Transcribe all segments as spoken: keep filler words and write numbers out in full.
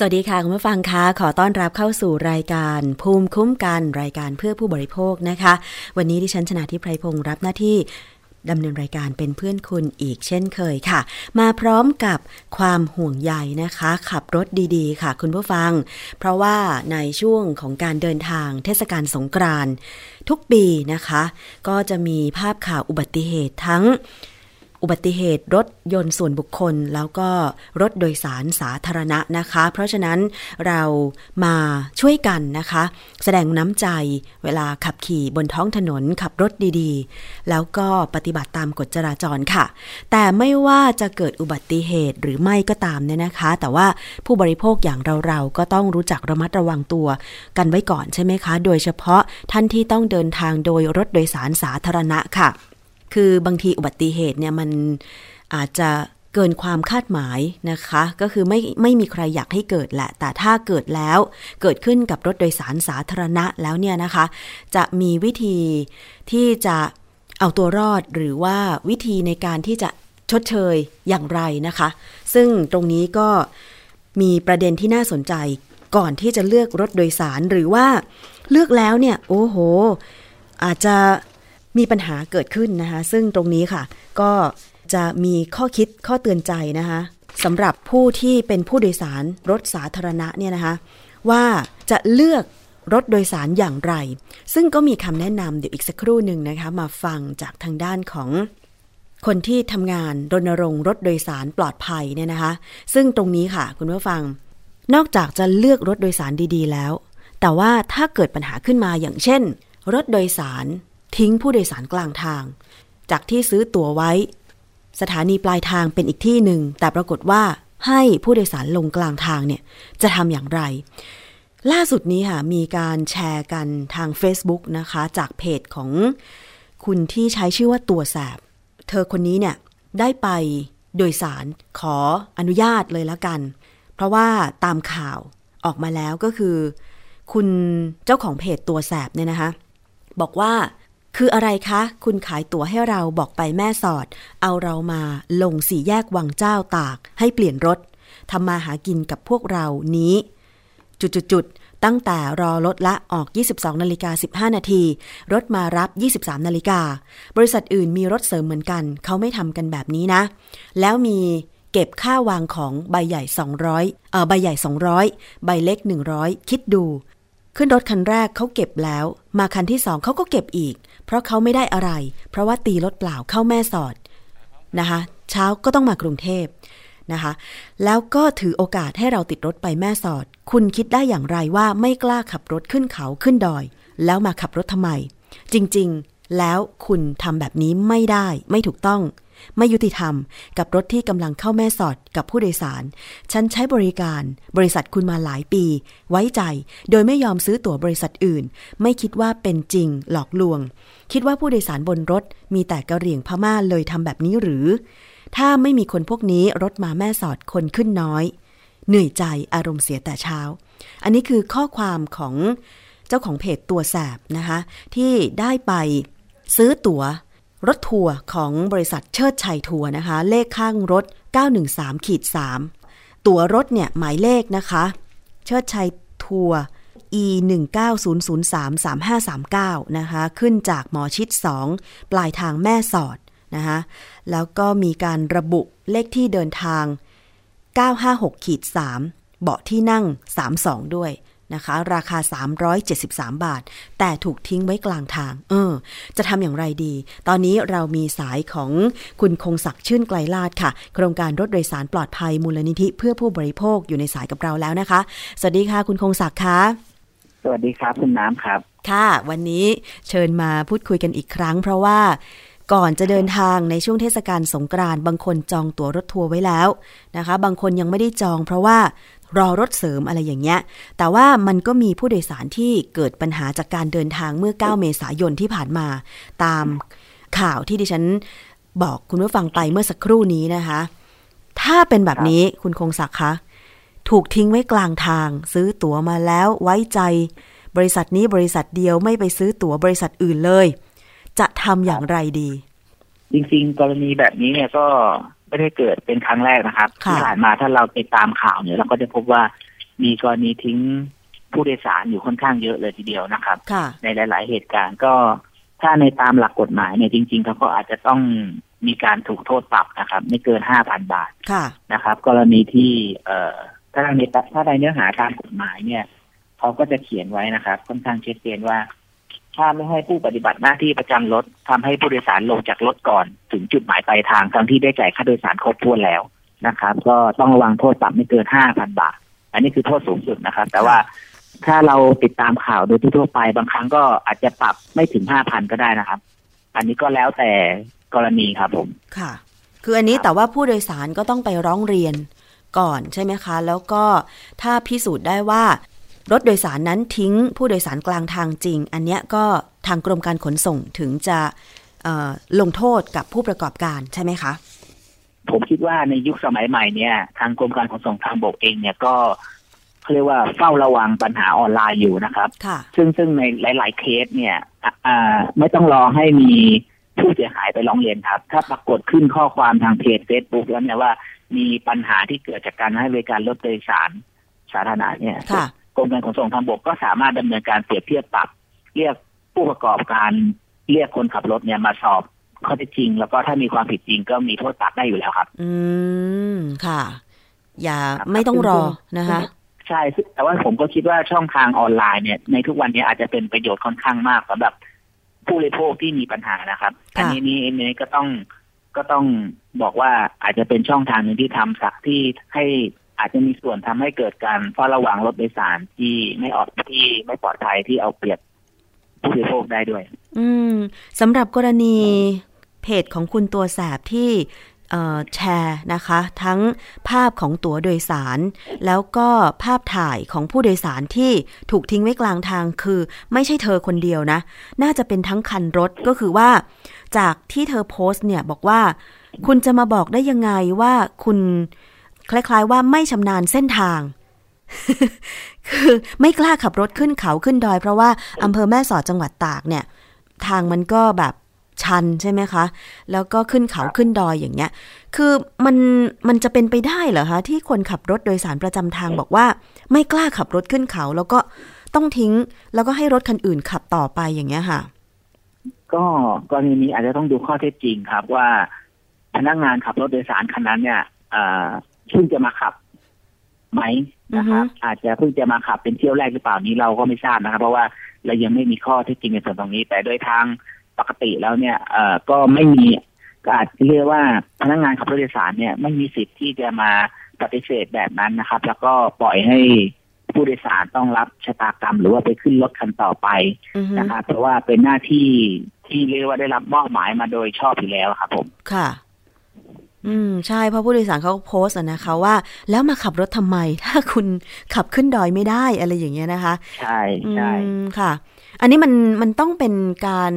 สวัสดีค่ะคุณผู้ฟังคะขอต้อนรับเข้าสู่รายการภูมิคุ้มกันรายการเพื่อผู้บริโภคนะคะวันนี้ดิฉันชนาธิไพพงศ์รับหน้าที่ดำเนินรายการเป็นเพื่อนคุณอีกเช่นเคยค่ะมาพร้อมกับความห่วงใยนะคะขับรถดีๆค่ะคุณผู้ฟังเพราะว่าในช่วงของการเดินทางเทศกาลสงกรานต์ทุกปีนะคะก็จะมีภาพข่าวอุบัติเหตุทั้งอุบัติเหตุรถยนต์ส่วนบุคคลแล้วก็รถโดยสารสาธารณะนะคะเพราะฉะนั้นเรามาช่วยกันนะคะแสดงน้ำใจเวลาขับขี่บนท้องถนนขับรถดีๆแล้วก็ปฏิบัติตามกฎจราจรค่ะแต่ไม่ว่าจะเกิดอุบัติเหตุหรือไม่ก็ตามเนี่ยนะคะแต่ว่าผู้บริโภคอย่างเราๆก็ต้องรู้จักระมัดระวังตัวกันไว้ก่อนใช่ไหมคะโดยเฉพาะท่านที่ต้องเดินทางโดยรถโดยสารสาธารณะค่ะคือบางทีอุบัติเหตุเนี่ยมันอาจจะเกินความคาดหมายนะคะก็คือไม่ไม่มีใครอยากให้เกิดแหละแต่ถ้าเกิดแล้วเกิดขึ้นกับรถโดยสารสาธารณะแล้วเนี่ยนะคะจะมีวิธีที่จะเอาตัวรอดหรือว่าวิธีในการที่จะชดเชยอย่างไรนะคะซึ่งตรงนี้ก็มีประเด็นที่น่าสนใจก่อนที่จะเลือกรถโดยสารหรือว่าเลือกแล้วเนี่ยโอ้โหอาจจะมีปัญหาเกิดขึ้นนะคะซึ่งตรงนี้ค่ะก็จะมีข้อคิดข้อเตือนใจนะคะสำหรับผู้ที่เป็นผู้โดยสารรถสาธารณะเนี่ยนะคะว่าจะเลือกรถโดยสารอย่างไรซึ่งก็มีคำแนะนำเดี๋ยวอีกสักครู่หนึ่งนะคะมาฟังจากทางด้านของคนที่ทำงานรณรงค์รถโดยสารปลอดภัยเนี่ยนะคะซึ่งตรงนี้ค่ะคุณผู้ฟังนอกจากจะเลือกรถโดยสารดีๆแล้วแต่ว่าถ้าเกิดปัญหาขึ้นมาอย่างเช่นรถโดยสารทิ้งผู้โดยสารกลางทางจากที่ซื้อตั๋วไว้สถานีปลายทางเป็นอีกที่หนึ่งแต่ปรากฏว่าให้ผู้โดยสารลงกลางทางเนี่ยจะทำอย่างไรล่าสุดนี้ค่ะมีการแชร์กันทาง Facebook นะคะจากเพจของคุณที่ใช้ชื่อว่าตัวแสบเธอคนนี้เนี่ยได้ไปโดยสารขออนุญาตเลยละกันเพราะว่าตามข่าวออกมาแล้วก็คือ คุณเจ้าของเพจตัวแสบเนี่ยนะคะบอกว่าคืออะไรคะคุณขายตั๋วให้เราบอกไปแม่สอดเอาเรามาลงสี่แยกวังเจ้าตากให้เปลี่ยนรถทำมาหากินกับพวกเรานี้จุดๆๆตั้งแต่รอรถละออก ยี่สิบสองนาฬิกาสิบห้านาทีรถมารับ ยี่สิบสามนาฬิกาบริษัทอื่นมีรถเสริมเหมือนกันเขาไม่ทำกันแบบนี้นะแล้วมีเก็บค่าวางของใบใหญ่สองร้อยเอ่อใบใหญ่สองร้อยใบเล็กหนึ่งร้อยคิดดูขึ้นรถคันแรกเขาเก็บแล้วมาคันที่สองเขาก็เก็บอีกเพราะเขาไม่ได้อะไรเพราะว่าตีรถเปล่าเข้าแม่สอดนะคะเช้าก็ต้องมากรุงเทพนะคะแล้วก็ถือโอกาสให้เราติดรถไปแม่สอดคุณคิดได้อย่างไรว่าไม่กล้าขับรถขึ้นเขาขึ้นดอยแล้วมาขับรถทำไมจริงๆแล้วคุณทำแบบนี้ไม่ได้ไม่ถูกต้องไม่ยุติธรรมกับรถที่กำลังเข้าแม่สอดกับผู้โดยสารฉันใช้บริการบริษัทคุณมาหลายปีไว้ใจโดยไม่ยอมซื้อตั๋วบริษัทอื่นไม่คิดว่าเป็นจริงหลอกลวงคิดว่าผู้โดยสารบนรถมีแต่กะเหรี่ยงพม่าเลยทำแบบนี้หรือถ้าไม่มีคนพวกนี้รถมาแม่สอดคนขึ้นน้อยเหนื่อยใจอารมณ์เสียแต่เช้าอันนี้คือข้อความของเจ้าของเพจตัวแสบนะคะที่ได้ไปซื้อตั๋วรถทัวร์ของบริษัทเชิดชัยทัวร์นะคะเลขข้างรถ เก้าหนึ่งสาม สาม ตั๋วรถเนี่ยหมายเลขนะคะเชิดชัยทัวร์ อี หนึ่งเก้าศูนย์ศูนย์สาม สามห้าสามเก้า นะคะขึ้นจากหมอชิดสองปลายทางแม่สอดนะคะแล้วก็มีการระบุเลขที่เดินทาง เก้าห้าหก สาม เบาะที่นั่ง สามสิบสอง ด้วยนะคะราคาสามร้อยเจ็ดสิบสามบาทแต่ถูกทิ้งไว้กลางทางเออจะทำอย่างไรดีตอนนี้เรามีสายของคุณคงศักดิ์ชื่นไกลลาศค่ะโครงการรถโดยสารปลอดภัยมูลนิธิเพื่อผู้บริโภคอยู่ในสายกับเราแล้วนะคะสวัสดีค่ะคุณคงศักดิ์ค่ะสวัสดีครับคุณน้ำครับค่ะวันนี้เชิญมาพูดคุยกันอีกครั้งเพราะว่าก่อนจะเดินทางในช่วงเทศกาลสงกรานต์บางคนจองตั๋วรถทัวร์ไว้แล้วนะคะบางคนยังไม่ได้จองเพราะว่ารอรถเสริมอะไรอย่างเงี้ยแต่ว่ามันก็มีผู้โดยสารที่เกิดปัญหาจากการเดินทางเมื่อเก้าเมษายนที่ผ่านมาตามข่าวที่ดิฉันบอกคุณผู้ฟังไปเมื่อสักครู่นี้นะคะถ้าเป็นแบบนี้คุณคงศักดิ์คะถูกทิ้งไว้กลางทางซื้อตั๋วมาแล้วไว้ใจบริษัทนี้บริษัทเดียวไม่ไปซื้อตั๋วบริษัทอื่นเลยจะทำอย่างไรดีจริงๆกรณีแบบนี้เนี่ยก็ไม่ได้เกิดเป็นครั้งแรกนะครับที่ผ่านมาถ้าเราไปตามข่าวเนี่ยเราก็จะพบว่ามีกรณีทิ้งผู้โดยสารอยู่ค่อนข้างเยอะเลยทีเดียวนะครับในหลายๆเหตุการณ์ก็ถ้าในตามหลักกฎหมายเนี่ยจริงๆเขาก็อาจจะต้องมีการถูกโทษปรับนะครับไม่เกิน ห้าพันบาทนะครับกรณีที่เอ่อถ้าในถ้าในเนื้อหาตามกฎหมายเนี่ยเขาก็จะเขียนไว้นะครับค่อนข้างชัดเจนว่าถ้าไม่ให้ผู้ปฏิบัติหน้าที่ประจำรถทำให้ผู้โดยสารลงจากรถก่อนถึงจุดหมายปลายทางทั้งที่ได้จ่ายค่าโดยสารครบถ้วนแล้วนะครับก็ต้องระวังโทษปรับไม่เกิน ห้าพันบาทอันนี้คือโทษสูงสุดนะครับแต่ว่าถ้าเราติดตามข่าวโดยทั่วไปบางครั้งก็อาจจะปรับไม่ถึง ห้าพัน ก็ได้นะครับอันนี้ก็แล้วแต่กรณีครับผมค่ะคืออันนี้แต่ว่าผู้โดยสารก็ต้องไปร้องเรียนก่อนใช่ไหมคะแล้วก็ถ้าพิสูจน์ได้ว่ารถโดยสารนั้นทิ้งผู้โดยสารกลางทางจริงอันเนี้ยก็ทางกรมการขนส่งถึงจะลงโทษกับผู้ประกอบการใช่ไหมคะผมคิดว่าในยุคสมัยใหม่เนี่ยทางกรมการขนส่งทางบกเองเนี่ยก็เรียกว่าเฝ้าระวังปัญหาออนไลน์อยู่นะครับซึ่งซึ่งในหลายๆเคสเนี่ยไม่ต้องรอให้มีผู้เสียหายไปร้องเรียนครับถ้าปรากฏขึ้นข้อความทางเพจ Facebook แล้วเนี่ยว่ามีปัญหาที่เกิดจากการให้บริการรถโดยสารสาธารณะเนี่ยกรมการขนส่งทางบกก็สามารถดำเนินการเปรียบเทียบปรับเรียกผู้ประกอบการเรียกคนขับรถเนี่ยมาสอบข้อเท็จจริงแล้วก็ถ้ามีความผิดจริงก็มีโทษปรับได้อยู่แล้วครับอืมค่ะอย่าไม่ต้องรอนะคะใช่แต่ว่าผมก็คิดว่าช่องทางออนไลน์เนี่ยในทุกวันนี้อาจจะเป็นประโยชน์ค่อนข้างมากสำหรับผู้บริโภคที่มีปัญหานะครับอันนี้นี่นี่ก็ต้องก็ต้องบอกว่าอาจจะเป็นช่องทางนึงที่ทำสักที่ให้อาจจะมีส่วนทำให้เกิดการเฝ้าระวังรถโดยสารที่ไม่ออกที่ไม่ปลอดภัยที่เอาเปรียบผู้บริโภคได้ด้วยอืมสำหรับกรณีเพจของคุณตัวแสบที่เอ่อแชร์นะคะทั้งภาพของตั๋วโดยสารแล้วก็ภาพถ่ายของผู้โดยสารที่ถูกทิ้งไว้กลางทางคือไม่ใช่เธอคนเดียวนะน่าจะเป็นทั้งคันรถก็คือว่าจากที่เธอโพสต์เนี่ยบอกว่าคุณจะมาบอกได้ยังไงว่าคุณคล้ายๆว่าไม่ชำนาญเส้นทาง คือไม่กล้าขับรถขึ้นเขาขึ้นดอยเพราะว่าอำเภอแม่สอดจังหวัดตากเนี่ยทางมันก็แบบชันใช่ไหมคะแล้วก็ขึ้นเขาขึ้นดอยอย่างเงี้ยคือมันมันจะเป็นไปได้เหรอคะที่คนขับรถโดยสารประจำทางบอกว่าไม่กล้าขับรถขึ้นเขาแล้วก็ต้องทิ้งแล้วก็ให้รถคันอื่นขับต่อไปอย่างเงี้ยค่ะก็กรณีนี้อาจจะต้องดูข้อเท็จจริงครับว่าพนักงานขับรถโดยสารคันนั้นเนี่ยเพิ่งจะมาขับไหมนะครับอาจจะเพิ่งจะมาขับเป็นเที่ยวแรกหรือเปล่านี้เราก็ไม่ทราบนะครับเพราะว่าเรายังไม่มีข้อเท็จจริงในส่วนตรงนี้แต่โดยทางปกติแล้วเนี่ยเอ่อก็ไม่มีก็อาจจะเรียกว่าพนักงานขับรถโดยสารเนี่ยไม่มีสิทธิ์ที่จะมาปฏิเสธแบบนั้นนะครับแล้วก็ปล่อยให้ผู้โดยสารต้องรับชะตากรรมหรือว่าไปขึ้นรถคันต่อไปนะครับเพราะว่าเป็นหน้าที่ที่เรียกว่าได้รับมอบหมายมาโดยชอบอยู่แล้วครับผมค่ะอืมใช่เพราะผู้โดยสารเขาโพสต์นะคะว่าแล้วมาขับรถทำไมถ้าคุณขับขึ้นดอยไม่ได้อะไรอย่างเงี้ยนะคะใช่ใช่ค่ะอันนี้มันมันต้องเป็นการ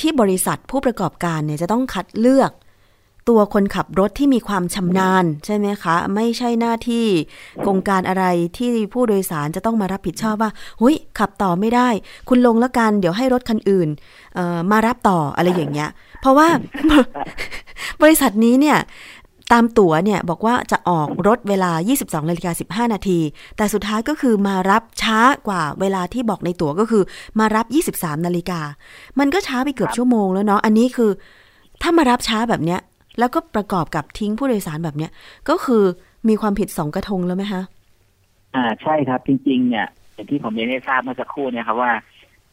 ที่บริษัทผู้ประกอบการเนี่ยจะต้องคัดเลือกตัวคนขับรถที่มีความชำนาญใช่ไหมคะไม่ใช่หน้าที่กงการอะไรที่ผู้โดยสารจะต้องมารับผิดชอบว่าหุ้ยขับต่อไม่ได้คุณลงแล้วกันเดี๋ยวให้รถคันอื่นมารับต่ออะไรอย่างเงี้ยเพราะว่า บริษัทนี้เนี่ยตามตั๋วเนี่ยบอกว่าจะออกรถเวลา ยี่สิบสองนาฬิกาสิบห้านาที แต่สุดท้ายก็คือมารับช้ากว่าเวลาที่บอกในตั๋วก็คือมารับ ยี่สิบสามนาฬิกามันก็ช้าไปเกือบชั่วโมงแล้วเนาะอันนี้คือถ้ามารับช้าแบบเนี้ยแล้วก็ประกอบกับทิ้งผู้โดยสารแบบเนี้ยก็คือมีความผิดสองกระทงแล้วมั้ยคะอ่าใช่ครับจริงๆเนี่ยอย่างที่ผมยังได้ทราบเมื่อสักครู่เนี่ยครับว่า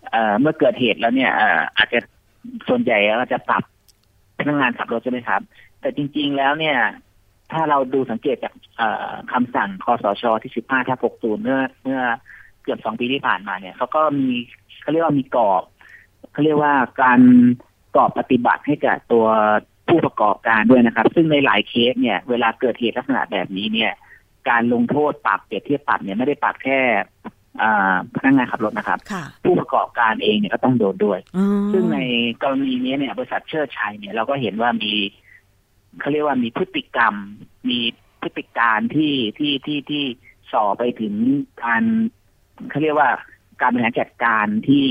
เอ่อเมื่อเกิดเหตุแล้วเนี่ยเอ่ออาจจะส่วนใหญ่ก็จะปรับพนักงานขับรถใช่มั้ยครับแต่จริงๆแล้วเนี่ยถ้าเราดูสังเกตจากคำสั่งคสชที่ สิบห้าทับหกสิบ เมื่อเมื่อเกือบสองปีที่ผ่านมาเนี่ยเขาก็มีเขาเรียกว่ามีกรอบเขาเรียกว่าการกรอบปฏิบัติให้กับตัวผู้ประกอบการด้วยนะครับซึ่งในหลายเคสเนี่ยเวลาเกิดเหตุลักษณะแบบนี้เนี่ยการลงโทษปรับเปรียบเทียบปรับเนี่ยไม่ได้ปรับแค่พนักงานขับรถนะครับผู้ประกอบการเองเนี่ยก็ต้องโดนด้วยซึ่งในกรณีนี้เนี่ยบริษัทเชิดชัยเนี่ยเราก็เห็นว่ามีเขาเรียกว่ามีพฤติกรรมมีพฤติการที่ที่ที่ที่ส่อไปถึงการเขาเรียกว่าการบริหารจัดการที่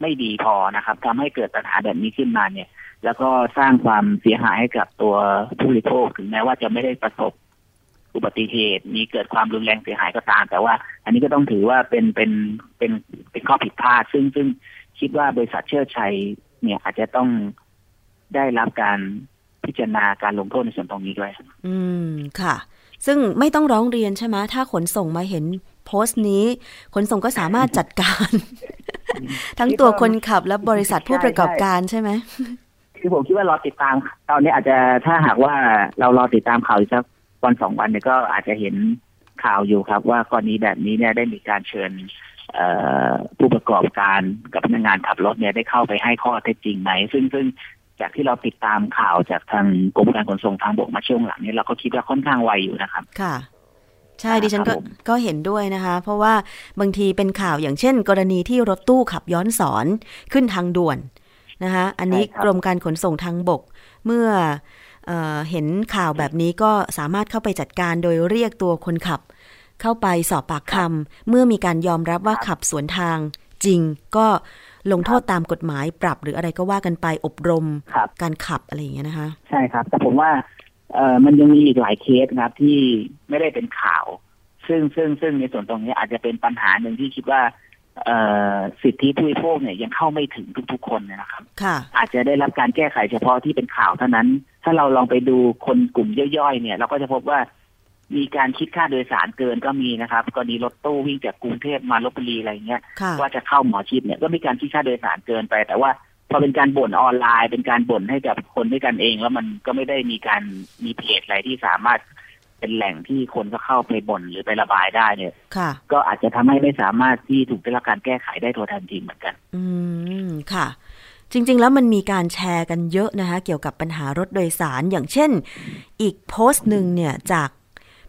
ไม่ดีพอนะครับทำให้เกิดปัญหาแบบนี้ขึ้นมาเนี่ยแล้วก็สร้างความเสียหายให้กับตัวผู้บริโภคถึงแม้ว่าจะไม่ได้ประสบอุบัติเหตุมีเกิดความรุนแรงเสียหายก็ตามแต่ว่าอันนี้ก็ต้องถือว่าเป็นเป็นเป็นเป็นข้อผิดพลาดซึ่งซึ่งคิดว่าบริษัทเชิดชัยเนี่ยอาจจะต้องได้รับการพิจารณาการลงโทษในส่วนตรงนี้ด้วยอืมค่ะซึ่งไม่ต้องร้องเรียนใช่ไหมถ้าขนส่งมาเห็นโพสต์นี้ขนส่งก็สามารถจัดการ ทั้งตัวคนขับและบริษัทผู้ประกอบการใช่ไหมคือผมคิดว่ารอติดตามตอนนี้อาจจะถ้าหากว่าเรารอติดตามข่าวอีกสักวันสองวันเนี่ยก็อาจจะเห็นข่าวอยู่ครับว่ากรณีแบบนี้เนี่ยได้มีการเชิญผู้ประกอบการกับพนักงานขับรถเนี่ยได้เข้าไปให้ข้อเท็จจริงไหมซึ่งซึ่งจากที่เราติดตามข่าวจากทางกรมการขนส่งทางบกมาช่วงหลังนี้เราก็คิดว่าค่อนข้างไวอยู่นะครับค่ะใช่ดิฉันก็ก็เห็นด้วยนะคะเพราะว่าบางทีเป็นข่าวอย่างเช่นกรณีที่รถตู้ขับย้อนสอนขึ้นทางด่วนนะคะอันนี้กรมการขนส่งทางบกเมื่อ เอ่อเห็นข่าวแบบนี้ก็สามารถเข้าไปจัดการโดยเรียกตัวคนขับเข้าไปสอบปากคำเมื่อมีการยอมรับว่าขับสวนทางจริงก็ลงโทษตามกฎหมายปรับหรืออะไรก็ว่ากันไปอบรมการขับอะไรอย่างเงี้ยนะคะใช่ครับแต่ผมว่าเอ่อมันยังมีอีกหลายเคสนะครับที่ไม่ได้เป็นข่าวซึ่งซึ่งซึ่งในส่วนตรงนี้อาจจะเป็นปัญหาหนึ่งที่คิดว่าเอ่อสิทธิผู้บริโภคเนี่ยยังเข้าไม่ถึงทุกๆคนนะครับอาจจะได้รับการแก้ไขเฉพาะที่เป็นข่าวเท่านั้นถ้าเราลองไปดูคนกลุ่มย่อยๆเนี่ยเราก็จะพบว่ามีการคิดค่าโดยสารเกินก็มีนะครับกรณีรถตู้วิ่งจากกรุงเทพมาลพบุรีอะไรเงี้ยว่าจะเข้าหมอชิดเนี่ยก็มีการคิดค่าโดยสารเกินไปแต่ว่าพอเป็นการบ่นออนไลน์เป็นการบ่นให้กับคนด้วยกันเองแล้วมันก็ไม่ได้มีการมีเพจอะไรที่สามารถเป็นแหล่งที่คนก็เข้าไปบ่นหรือไประบายได้เนี่ยก็อาจจะทำให้ไม่สามารถที่ถูกได้รับการแก้ไขได้ทันทีเหมือนกันอืมค่ะจริงๆแล้วมันมีการแชร์กันเยอะนะคะเกี่ยวกับปัญหารถโดยสารอย่างเช่นอีกโพสต์นึงเนี่ยจาก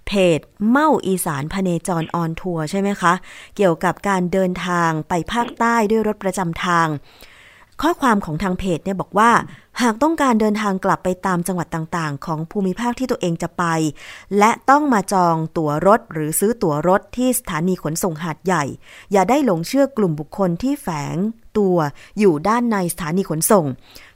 เพจเม่าอีสานพเนจรออนทัวร์ใช่ไหมคะเกี่ยวกับการเดินทางไปภาคใต้ด้วยรถประจำทาง ข้อความของทางเพจเนี่ยบอกว่าหากต้องการเดินทางกลับไปตามจังหวัดต่างๆของภูมิภาคที่ตัวเองจะไปและต้องมาจองตั๋วรถหรือซื้อตั๋วรถที่สถานีขนส่งหาดใหญ่อย่าได้หลงเชื่อกลุ่มบุคคลที่แฝงตัวอยู่ด้านในสถานีขนส่ง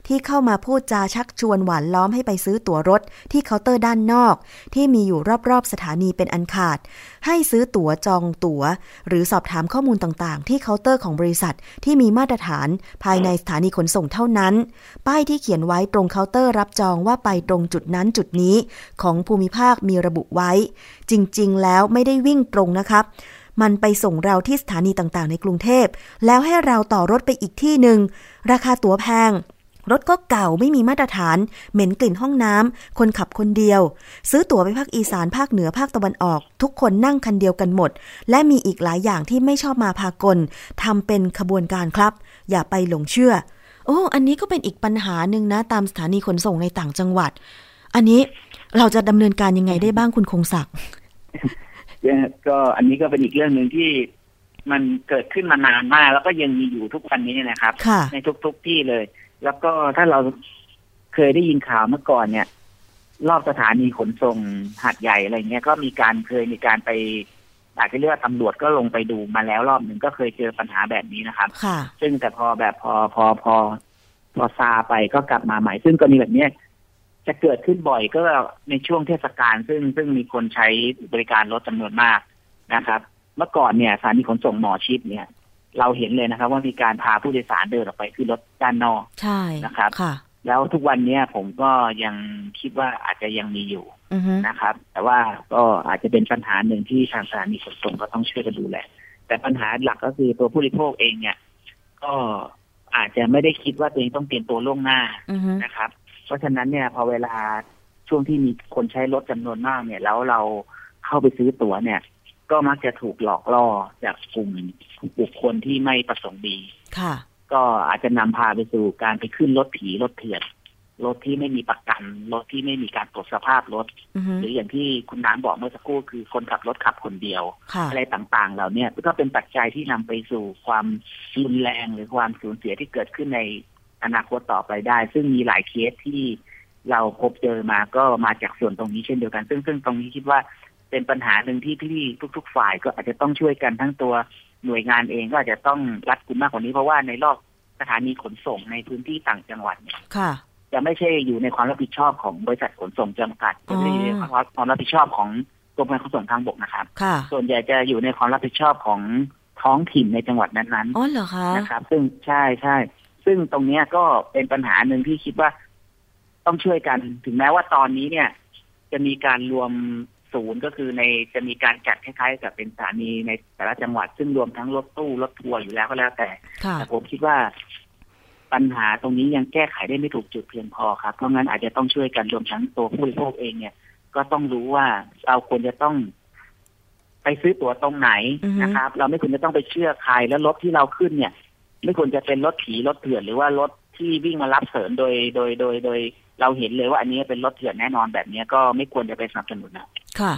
ที่เข้ามาพูดจาชักชวนหวานล้อมให้ไปซื้อตั๋วรถที่เคาน์เตอร์ด้านนอกที่มีอยู่รอบๆสถานีเป็นอันขาดให้ซื้อตั๋วจองตั๋วหรือสอบถามข้อมูลต่างๆที่เคาน์เตอร์ของบริษัทที่มีมาตรฐานภายในสถานีขนส่งเท่านั้นป้ายที่เขียนไว้ตรงเคาน์เตอร์รับจองว่าไปตรงจุดนั้นจุดนี้ของภูมิภาคมีระบุไว้จริงๆแล้วไม่ได้วิ่งตรงนะครับมันไปส่งเราที่สถานีต่างๆในกรุงเทพแล้วให้เราต่อรถไปอีกที่นึงราคาตั๋วแพงรถก็เก่าไม่มีมาตรฐานเหม็นกลิ่นห้องน้ำคนขับคนเดียวซื้อตั๋วไปภาคอีสานภาคเหนือภาคตะวันออกทุกคนนั่งคันเดียวกันหมดและมีอีกหลายอย่างที่ไม่ชอบมาพากลทำเป็นขบวนการครับอย่าไปหลงเชื่อโอ้อันนี้ก็เป็นอีกปัญหาหนึ่งนะตามสถานีขนส่งในต่างจังหวัดอันนี้เราจะดำเนินการยังไงได้บ้างคุณคงศักดิ์ก็อันนี้ก็เป็นอีกเรื่องนึงที่มันเกิดขึ้นมานานมากแล้วก็ยังมีอยู่ทุกวันนี้นะครับในทุกๆที่เลยแล้วก็ถ้าเราเคยได้ยินข่าวเมื่อก่อนเนี่ยรอบสถานีขนส่งหาดใหญ่อะไรเงี้ยก็มีการเคยมีการไปอาจจะเรียกว่าตำรวจก็ลงไปดูมาแล้วรอบหนึ่งก็เคยเจอปัญหาแบบนี้นะครับซึ่งแต่พอแบบพอพอพอพอซาไปก็กลับมาใหม่ซึ่งกรณีแบบนี้จะเกิดขึ้นบ่อยก็ในช่วงเทศกาลซึ่งซึ่งมีคนใช้บริการรถจำนวนมากนะครับเมื่อก่อนเนี่ยสถานีขนส่งหมอชิดเนี่ยเราเห็นเลยนะครับว่ามีการพาผู้โดยสารเดินออกไปขึ้นรถด้านนอกใช่นะครับแล้วทุกวันนี้ผมก็ยังคิดว่าอาจจะยังมีอยู่นะครับแต่ว่าก็อาจจะเป็นปัญหาหนึ่งที่ทางสถานีขนส่งก็ต้องช่วยกันดูแลแต่ปัญหาหลักก็คือตัวผู้บริโภคเองเนี่ยก็อาจจะไม่ได้คิดว่าตัวเองต้องเตรียมตัวล่วงหน้านะครับเพราะฉะนั้นเนี่ยพอเวลาช่วงที่มีคนใช้รถจำนวนมากเนี่ยแล้วเราเข้าไปซื้อตั๋วเนี่ยก็มักจะถูกหลอกล่อจากกลุ่มบุคคลที่ไม่ประสงค์ดีก็อาจจะนำพาไปสู่การไปขึ้นรถผีรถเถื่อนรถที่ไม่มีประกันรถที่ไม่มีการตรวจสภาพรถหรืออย่างที่คุณน้ำบอกเมื่อสักครู่คือคนขับรถขับคนเดียวอะไรต่างๆเหล่านี้ก็เป็นปัจจัยที่นำไปสู่ความรุนแรงหรือความสูญเสียที่เกิดขึ้นในอนาคตต่อไปได้ซึ่งมีหลายเคสที่เราพบเจอมาก็มาจากส่วนตรงนี้เช่นเดียวกันซึ่งซึ่งตรงนี้คิดว่าเป็นปัญหาหนึ่งที่พี่ๆทุกๆฝ่ายก็อาจจะต้องช่วยกันทั้งตัวหน่วยงานเองก็อาจจะต้องรัดกุมมากกว่านี้เพราะว่าในรอบสถานีขนส่งในพื้นที่ต่างจังหวัดเนี่ยจะไม่ใช่อยู่ในความรับผิดชอบของบริษัทขนส่งจำกัดจะไม่อยู่ในความรับผิดชอบของกรมการขนส่งทางบกนะครับส่วนใหญ่จะอยู่ในความรับผิดชอบของท้องถิ่นในจังหวัดนั้นๆอ๋อเหรอคะนะครับซึ่งใช่ใช่ซึ่งตรงนี้ก็เป็นปัญหาหนึ่งที่คิดว่าต้องช่วยกันถึงแม้ว่าตอนนี้เนี่ยจะมีการรวมศูนย์ก็คือในจะมีการจัดคล้ายๆกับเป็นสถานีในแต่ละจังหวัดซึ่งรวมทั้งรถตู้รถทัวร์อยู่แล้วก็แล้วแต่แต่ผมคิดว่าปัญหาตรงนี้ยังแก้ไขได้ไม่ถูกจุดเพียงพอครับเพราะงั้นอาจจะต้องช่วยกันรวมทั้งตัวผู้บริโภคเองเนี่ยก็ต้องรู้ว่าเราควรจะต้องไปซื้อตั๋วตรงไหนนะครับเราไม่ควรจะต้องไปเชื่อใครแล้วรถที่เราขึ้นเนี่ยไม่ควรจะเป็นรถผีรถเถื่อนหรือว่ารถที่วิ่งมารับเสริมโดยโดยโดยโดยเราเห็นเลยว่าอันนี้เป็นรถเถื่อนแน่นอนแบบนี้ก็ไม่ควรจะไปสนับสนุนนะค่ะ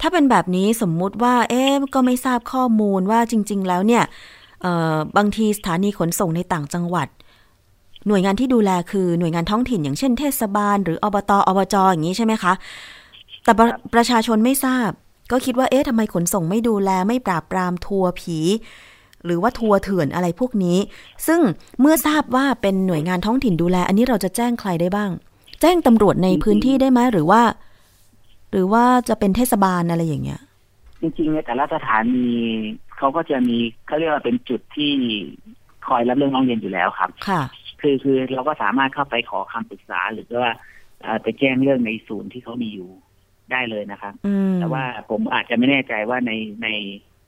ถ้าเป็นแบบนี้สมมุติว่าเอ๊ะก็ไม่ทราบข้อมูลว่าจริงๆแล้วเนี่ยเอ่อบางทีสถานีขนส่งในต่างจังหวัดหน่วยงานที่ดูแลคือหน่วยงานท้องถิ่นอย่างเช่นเทศบาลหรืออบต.อบจ.อย่างนี้ใช่ไหมคะแต่ประชาชนไม่ทราบก็คิดว่าเอ๊ะทำไมขนส่งไม่ดูแลไม่ปราบปรามทัวร์ผีหรือว่าทัวร์เถื่อนอะไรพวกนี้ซึ่งเมื่อทราบว่าเป็นหน่วยงานท้องถิ่นดูแลอันนี้เราจะแจ้งใครได้บ้างแจ้งตำรวจในพื้นที่ได้ไหมหรือว่าหรือว่าจะเป็นเทศบาลอะไรอย่างเงี้ยจริงๆในแต่ละสถานีเขาก็จะมีเขาเรียกว่าเป็นจุดที่คอยรับเรื่องร้องเรียนอยู่แล้วครับค่ะคือคือเราก็สามารถเข้าไปขอคำปรึกษาหรือว่าไปแจ้งเรื่องในศูนย์ที่เขามีอยู่ได้เลยนะครับแต่ว่าผมอาจจะไม่แน่ใจว่าในใน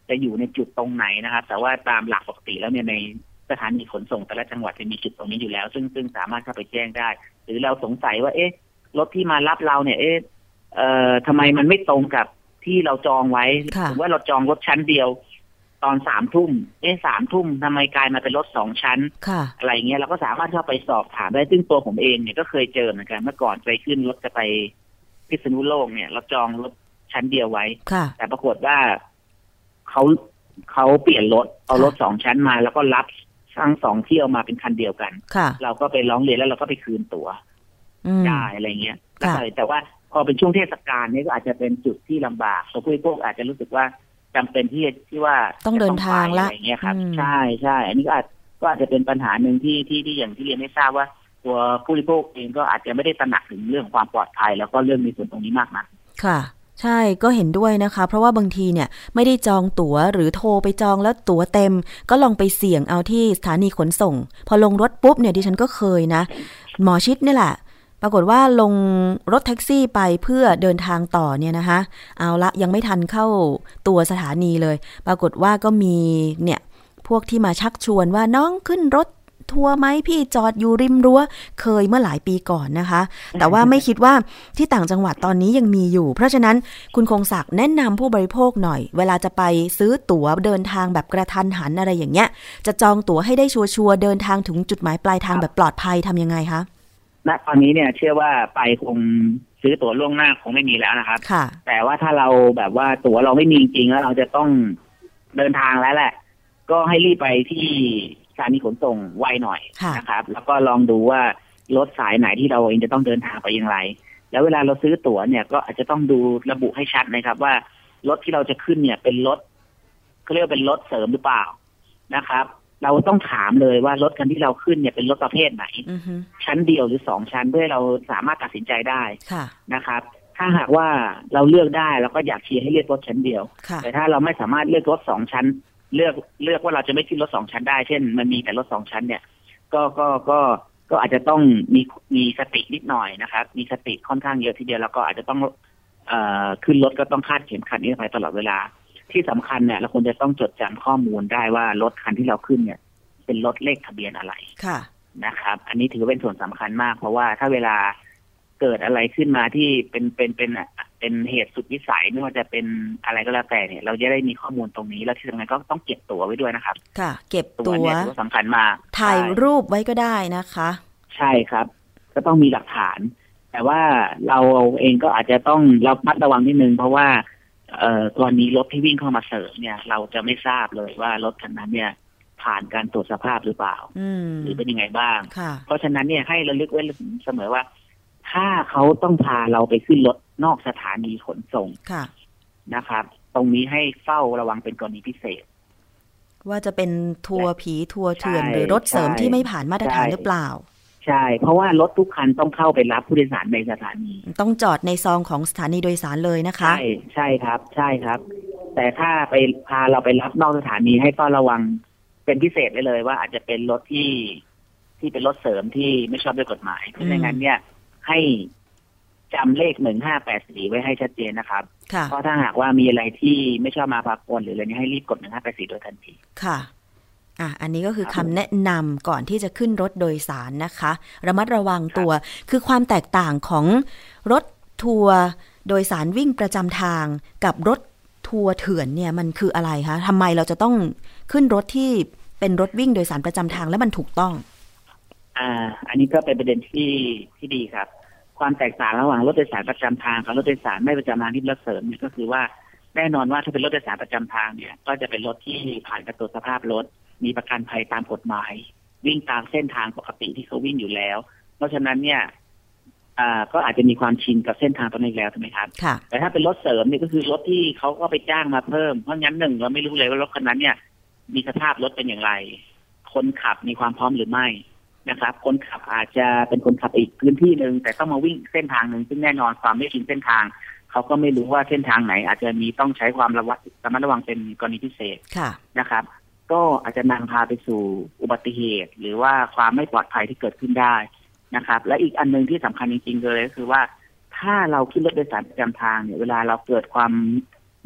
จะอยู่ในจุดตรงไหนนะครับแต่ว่าตามหลักปกติแล้วเนี่ยในสถานีขนส่งแต่ละจังหวัดจะมีจุดตรงนี้อยู่แล้วซึ่งซึ่งสามารถเข้าไปแจ้งได้หรือเราสงสัยว่าเอ๊ะรถที่มารับเราเนี่ยเอ๊ะเอ่อทำไมมันไม่ตรงกับที่เราจองไว้หรือว่าเราจองรถชั้นเดียวตอนสามทุ่มเอ๊ะสามทุ่มทำไมกลายมาเป็นรถสองชั้นอะไรเงี้ยเราก็สามารถเข้าไปสอบถามได้ซึ่งตัวผมเองเนี่ยก็เคยเจอเหมือนกันเมื่อก่อนไปขึ้นรถจะไปพิษณุโลกเนี่ยเราจองรถชั้นเดียวไว้แต่ปรากฏว่าเขาเขาเปลี่ยนรถเอารถสองชั้นมาแล้วก็รับ ทั้งสองเที่ยวมาเป็นคันเดียวกันเราก็ไปร้องเรียนแล้วเราก็ไปคืนตั๋วได้อะไรเงี้ยแต่ว่าพอเป็นช่วงเทศกาลนี่ก็อาจจะเป็นจุดที่ลำบากตัวผู้บริโภคอาจจะรู้สึกว่าจำเป็นที่ที่ว่าต้องเดินทางละอะไรเงี้ยครับใช่ใช่อันนี้ก็อาจก็อาจจะเป็นปัญหาหนึ่งที่ที่ที่อย่างที่เรียนให้ทราบว่าตัวผู้บริโภคเองก็อาจจะไม่ได้ตระหนักถึงเรื่องความปลอดภัยแล้วก็เรื่องในส่วนตรงนี้มากนักค่ะใช่ก็เห็นด้วยนะคะเพราะว่าบางทีเนี่ยไม่ได้จองตั๋วหรือโทรไปจองแล้วตั๋วเต็มก็ลองไปเสี่ยงเอาที่สถานีขนส่งพอลงรถปุ๊บเนี่ยดิฉันก็เคยนะหมอชิดนี่แหละปรากฏว่าลงรถแท็กซี่ไปเพื่อเดินทางต่อเนี่ยนะคะเอาละยังไม่ทันเข้าตัวสถานีเลยปรากฏว่าก็มีเนี่ยพวกที่มาชักชวนว่าน้องขึ้นรถทัวร์ไหมพี่จอดอยู่ริมรั้วเคยเมื่อหลายปีก่อนนะคะแต่ว่าไม่คิดว่าที่ต่างจังหวัดตอนนี้ยังมีอยู่เพราะฉะนั้นคุณคงศักดิ์แนะนำผู้บริโภคหน่อยเวลาจะไปซื้อตั๋วเดินทางแบบกระทันหันอะไรอย่างเงี้ยจะจองตั๋วให้ได้ชัวร์ๆเดินทางถึงจุดหมายปลายทางแบบปลอดภัยทำยังไงคะณตอนนี้เนี่ยเชื่อว่าไปคงซื้อตั๋วล่วงหน้าคงไม่มีแล้วนะครับแต่ว่าถ้าเราแบบว่าตั๋วเราไม่มีจริงแล้วเราจะต้องเดินทางแล้วแหละก็ให้รีบไปที่สถานีขนส่งไวหน่อยนะครับแล้วก็ลองดูว่ารถสายไหนที่เราเองจะต้องเดินทางไปอย่างไรแล้วเวลาเราซื้อตั๋วเนี่ยก็อาจจะต้องดูระบุให้ชัดนะครับว่ารถที่เราจะขึ้นเนี่ยเป็นรถเขาเรียกเป็นรถเสริมหรือเปล่านะครับเราต้องถามเลยว่ารถคันที่เราขึ้นเนี่ยเป็นรถประเภทไหนชั้นเดียวหรือสองชั้นเพื่อให้เราสามารถตัดสินใจได้นะครับถ้าหากว่าเราเลือกได้เราก็อยากเชียร์ให้เลือกรถชั้นเดียวแต่ถ้าเราไม่สามารถเลือกรถสองชั้นเลือกเลือกว่าเราจะไม่ขึ้นรถสองชั้นได้เช่นมันมีแต่รถสองชั้นเนี่ยก็ก็ก็ก็อาจจะต้องมีมีสตินิดหน่อยนะครับมีสติค่อนข้างเยอะทีเดียวแล้วก็อาจจะต้องเอ่อขึ้นรถก็ต้องคาดเข็มขัดนิรภัยตลอดเวลาที่สำคัญเนี่ยเราควรจะต้องจดจำข้อมูลได้ว่ารถคันที่เราขึ้นเนี่ยเป็นรถเลขทะเบียนอะไรนะครับอันนี้ถือเป็นส่วนสำคัญมากเพราะว่าถ้าเวลาเกิดอะไรขึ้นมาที่เป็นเป็นเป็นเป็นเหตุสุดวิสัยไม่ว่าจะเป็นอะไรก็แล้วแต่เนี่ยเราจะได้มีข้อมูลตรงนี้แล้วที่สำคัญก็ต้องเก็บตั๋วไว้ด้วยนะครับค่ะเก็บตั๋วเนี่ยสำคัญมากถ่ายรูปไว้ก็ได้นะคะใช่ครับก็ต้องมีหลักฐานแต่ว่าเราเองก็อาจจะต้องเราระมัดระวังนิดนึงเพราะว่าเอ่อกรณีรถที่วิ่งเข้ามาเสริมเนี่ยเราจะไม่ทราบเลยว่ารถคันนั้นเนี่ยผ่านการตรวจสภาพหรือเปล่าหรือเป็นยังไงบ้างเพราะฉะนั้นเนี่ยให้ระลึกไว้เสมอว่าถ้าเขาต้องพาเราไปขึ้นรถนอกสถานีขนส่งนะครับตรงนี้ให้เฝ้าระวังเป็นกรณีพิเศษว่าจะเป็นทัวร์ผีทัวร์เถื่อนหรือรถเสริมที่ไม่ผ่านมาตรฐานหรือเปล่าใช่เพราะว่ารถทุกคันต้องเข้าไปรับผู้โดยสารในสถานีต้องจอดในซองของสถานีโดยสารเลยนะคะใช่ใช่ครับใช่ครับแต่ถ้าไปพาเราไปรับนอกสถานีให้เฝ้าระวังเป็นพิเศษได้เลยว่าอาจจะเป็นรถที่ที่เป็นรถเสริมที่ไม่ชอบด้วยกฎหมายเพราะงั้นเนี่ยให้จำเลขหนึ่งห้าแปดสี่ไว้ให้ชัดเจนนะครับเพราะถ้าหากว่ามีอะไรที่ไม่ชอบมาพากลหรืออะไรนี้ให้รีบกดหนึ่งห้าแปดสี่โดยทันทีค่ะอ่ะอันนี้ก็คือคำแนะนำก่อนที่จะขึ้นรถโดยสารนะคะระมัดระวังตัวคือความแตกต่างของรถทัวร์โดยสารวิ่งประจำทางกับรถทัวร์เถื่อนเนี่ยมันคืออะไรคะทำไมเราจะต้องขึ้นรถที่เป็นรถวิ่งโดยสารประจำทางและมันถูกต้องอ่าอันนี้ก็เป็นประเด็นที่ที่ดีครับความแตกต่างระหว่างรถโดยสารประจำทางกับรถโดยสารไม่ประจำทางที่รับเสริมเนี่ยก็คือว่าแน่นอนว่าถ้าเป็นรถโดยสารประจำทางเนี่ยก็จะเป็นรถที่ผ่านการตรวจสภาพรถมีประกันภัยตามกฎหมายวิ่งตามเส้นทางปกติที่เขาวิ่งอยู่แล้วเพราะฉะนั้นเนี่ยอ่าก็อาจจะมีความชินกับเส้นทางตรงนี้แล้วใช่ไหมครับแต่ถ้าเป็นรถเสริมเนี่ยก็คือรถที่เขาก็ไปจ้างมาเพิ่มเพราะงั้นหนึ่งเราไม่รู้เลยว่ารถคันนั้นเนี่ยมีสภาพรถเป็นอย่างไรคนขับมีความพร้อมหรือไม่นะครับคนขับอาจจะเป็นคนขับอีกพื้นที่นึงแต่ต้องมาวิ่งเส้นทางนึงซึ่งแน่นอนความไม่ชินเส้นทางเขาก็ไม่รู้ว่าเส้นทางไหนอาจจะมีต้องใช้ความระวัดระมัดระวังเป็นกรณีพิเศษนะครับก็อาจจะนำพาไปสู่อุบัติเหตุหรือว่าความไม่ปลอดภัยที่เกิดขึ้นได้นะครับและอีกอันนึงที่สำคัญจริงๆเลยก็คือว่าถ้าเราขึ้นรถโดยสารประจำทางเนี่ยเวลาเราเกิดความ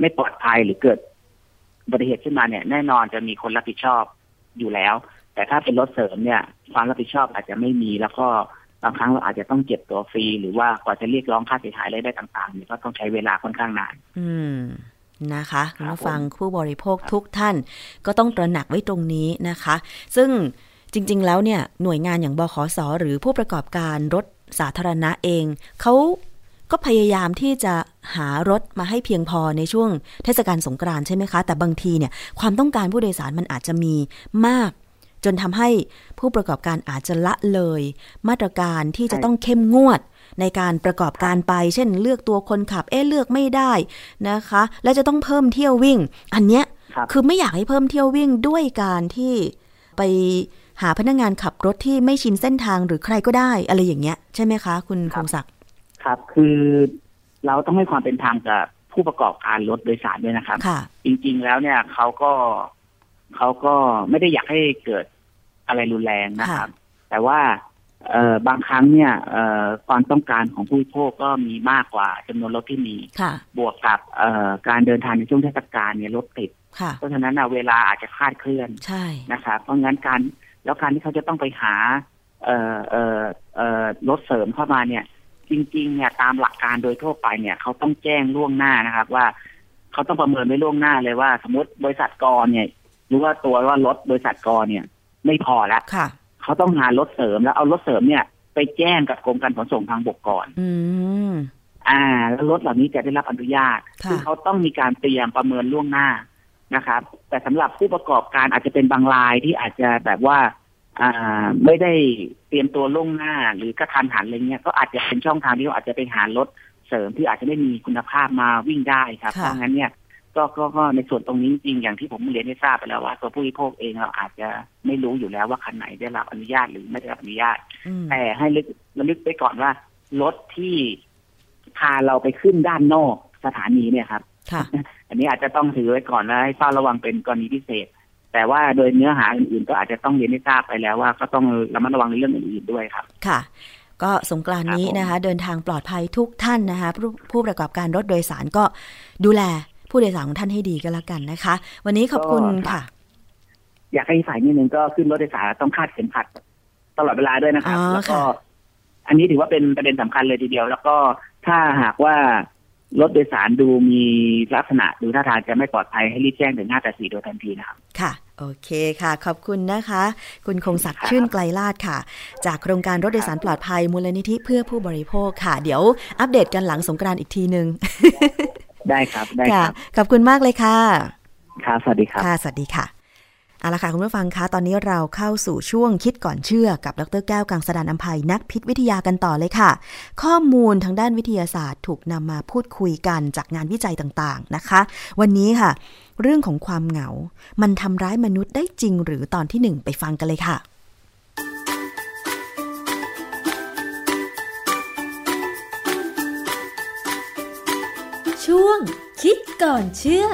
ไม่ปลอดภัยหรือเกิดอุบัติเหตุขึ้นมาเนี่ยแน่นอนจะมีคนรับผิดชอบอยู่แล้วแต่ถ้าเป็นรถเสริมเนี่ยความรับผิดชอบอาจจะไม่มีแล้วก็บางครั้งเราอาจจะต้องเก็บตัวฟรีหรือว่ากว่าจะเรียกร้องค่าเสียหายอะไรได้ต่างๆเนี่ยก็ต้องใช้เวลาค่อนข้างนานอืมนะคะคุณผู้ฟังผู้บริโภคทุกท่านก็ต้องตระหนักไว้ตรงนี้นะคะซึ่งจริงๆแล้วเนี่ยหน่วยงานอย่างบขส.หรือผู้ประกอบการรถสาธารณะเองเขาก็พยายามที่จะหารถมาให้เพียงพอในช่วงเทศกาลสงกรานต์ใช่ไหมคะแต่บางทีเนี่ยความต้องการผู้โดยสารมันอาจจะมีมาก จนทำให้ผู้ประกอบการอาจจะละเลยมาตรการที่จะต้องเข้มงวดในการประกอบการไปเช่นเลือกตัวคนขับเอ๊ะเลือกไม่ได้นะคะและจะต้องเพิ่มเที่ยววิ่งอันเนี้ยคือไม่อยากให้เพิ่มเที่ยววิ่งด้วยการที่ไปหาพนักงานขับรถที่ไม่ชินเส้นทางหรือใครก็ได้อะไรอย่างเงี้ยใช่ไหมคะคุณคงศักดิ์ครับคือเราต้องให้ความเป็นธรรมกับผู้ประกอบการรถโดยสารด้วยนะครับจริงๆแล้วเนี่ยเขาก็เขาก็ไม่ได้อยากให้เกิดอะไรรุนแรงนะครับแต่ว่าบางครั้งเนี่ยความต้องการของผู้บริโภคก็มีมากกว่าจำนวนรถที่มีบวกกับการเดินทางในช่วงเทศกาลเนี่ยรถติดเพราะฉะนั้นเวลาอาจจะคลาดเคลื่อนนะครับเพราะงั้นการแล้วการที่เขาจะต้องไปหารถเสริมเข้ามาเนี่ยจริงๆเนี่ยตามหลักการโดยทั่วไปเนี่ยเขาต้องแจ้งล่วงหน้านะครับว่าเขาต้องประเมินไว้ล่วงหน้าเลยว่าสมมติบริษัทกอเนี่ยรู้ว่าตัวว่ารถบริษัทกอเนี่ยไม่พอแล้วเขาต้องหารถเสริมแล้วเอารถเสริมเนี่ยไปแจ้งกับกรมการขนส่งทางบกก่อนอ่าแล้วรถเหล่านี้จะได้รับอนุญาตคือเขาต้องมีการเตรียมประเมินล่วงหน้านะครับแต่สำหรับผู้ประกอบการอาจจะเป็นบางรายที่อาจจะแบบว่าอ่าไม่ได้เตรียมตัวล่วงหน้าหรือกระทันหันอะไรเงี้ยก็อาจจะเป็นช่องทางที่เขาอาจจะไปหารถเสริมที่อาจจะไม่มีคุณภาพมาวิ่งได้ครับเพราะงั้นเนี่ยก็ก็ในส่วนตรงนี้จริงอย่างที่ผมเรียนให้ทราบไปแล้วว่าตัวผู้บริโภคเองเราอาจจะไม่รู้อยู่แล้วว่าคันไหนได้รับอนุญาตหรือไม่ได้รับอนุญาตแต่ให้ลึกระลึกไปก่อนว่ารถที่พาเราไปขึ้นด้านนอกสถานีเนี่ยครับอันนี้อาจจะต้องถือไว้ก่อนนะให้เฝ้าระวังเป็นกรณีพิเศษแต่ว่าโดยเนื้อหาอื่นๆก็อาจจะต้องเรียนให้ทราบไปแล้วว่าก็ต้องระมัดระวังในเรื่องอื่นๆด้วยครับค่ะก็สงกรานต์นี้นะคะเดินทางปลอดภัยทุกท่านนะคะผู้ประกอบการรถโดยสารก็ดูแลผู้โดยสารของท่านให้ดีก็แล้วกันนะคะวันนี้ขอบคุณค่ะอยากให้สายนิดนึงก็ขึ้นรถโดยสารต้องคาดเข็มขัดตลอดเวลาด้วยนะครับแล้วก็อันนี้ถือว่าเป็นประเด็นสำคัญเลยทีเดียวแล้วก็ถ้าหากว่ารถโดยสารดูมีลักษณะดูท่าทางจะไม่ปลอดภัยให้รีบแจ้งถึงหนึ่ง ห้า แปด สี่โดยทันทีนะครับค่ะโอเคค่ะขอบคุณนะคะคุณคงศักดิ์ชื่นไกลลาศค่ะจากโครงการรถโดยสารปลอดภัยมูลนิธิเพื่อผู้บริโภคค่ะเดี๋ยวอัปเดตกันหลังสงกรานต์อีกทีนึงได้ครับได้ครับขอบคุณมากเลยค่ะค่ะสวัสดีครับค่ะสวัสดีค่ะเอาละค่ะคุณผู้ฟังคะตอนนี้เราเข้าสู่ช่วงคิดก่อนเชื่อกับดร.แก้วกังสดาลอำไพนักพิษวิทยากันต่อเลยค่ะข้อมูลทางด้านวิทยาศาสตร์ถูกนำมาพูดคุยกันจากงานวิจัยต่างๆนะคะวันนี้ค่ะเรื่องของความเหงามันทำร้ายมนุษย์ได้จริงหรือตอนที่หนึ่งไปฟังกันเลยค่ะช่วงคิดก่อนเชื่อ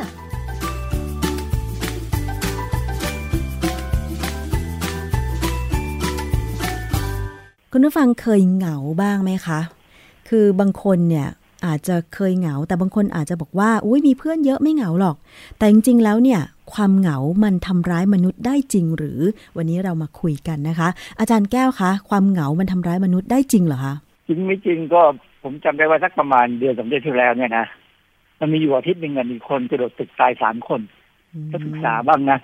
คุณผู้ฟังเคยเหงาบ้างไหมคะคือบางคนเนี่ยอาจจะเคยเหงาแต่บางคนอาจจะบอกว่าอุ๊ยมีเพื่อนเยอะไม่เหงาหรอกแต่จริงๆแล้วเนี่ยความเหงามันทำร้ายมนุษย์ได้จริงหรือวันนี้เรามาคุยกันนะคะอาจารย์แก้วคะความเหงามันทำร้ายมนุษย์ได้จริงเหรอคะจริงไม่จริงก็ผมจำได้ว่าสักประมาณเดือนสองเดือนที่แล้วเนี่ยนะมันมีอยู่อาทิตย์นึงมีคนกระโดดตึกตายสามคนก็ศึกษาบ้างนะ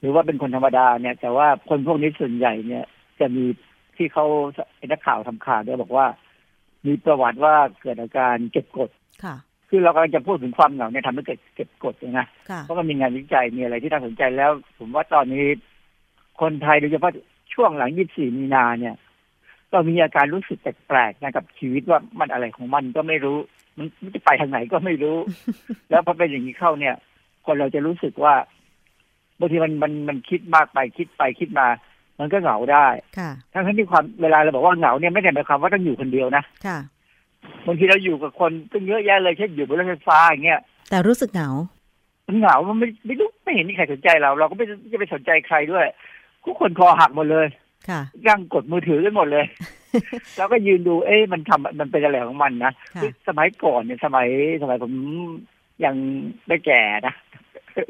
หรือว่าเป็นคนธรรมดาเนี่ยแต่ว่าคนพวกนี้ส่วนใหญ่เนี่ยจะมีที่เขาเป็นนักข่าวทำข่าวเนี่ยบอกว่ามีประวัติว่าเกิดอาการเก็บกดคือเรากำลังจะพูดถึงความเหงาเนี่ยทำให้เกิดเก็บกดเลยนะเพราะมันมีงานวิจัยมีอะไรที่น่าสนใจแล้วผมว่าตอนนี้คนไทยโดยเฉพาะช่วงหลังยี่สิบสี่มีนาเนี่ยก็มีอาการรู้สึกแปลกๆนะกับชีวิตว่ามันอะไรของมันก็ไม่รู้มันจะไปทางไหนก็ไม่รู้แล้วพอเป็นอย่างนี้เข้าเนี่ยคนเราจะรู้สึกว่าบางทีมันมันมันคิดมากไปคิดไปคิดมามันก็เหงาได้ทั้งทั้งที่ความเวลาเราบอกว่าเหงาเนี่ยไม่ได้หมายความว่าต้องอยู่คนเดียวนะบางทีเราอยู่กับคนตั้งเยอะแยะเลยเช่นอยู่บนรถไฟฟ้าอย่างเงี้ยแต่รู้สึกเหงามันเหงามันไม่ไม่รู้ไม่เห็นมีใครสนใจเราเราก็ไม่จะไปสนใจใครด้วยทุกคนคอหักหมดเลยนั่งกดมือถือกันหมดเลย แล้วก็ยืนดูเอ๊ะมันทำมันเป็นอะไรของมันนะสมัยก่อนเนี่ยสมัยสมัยผมยังไม่แก่นะ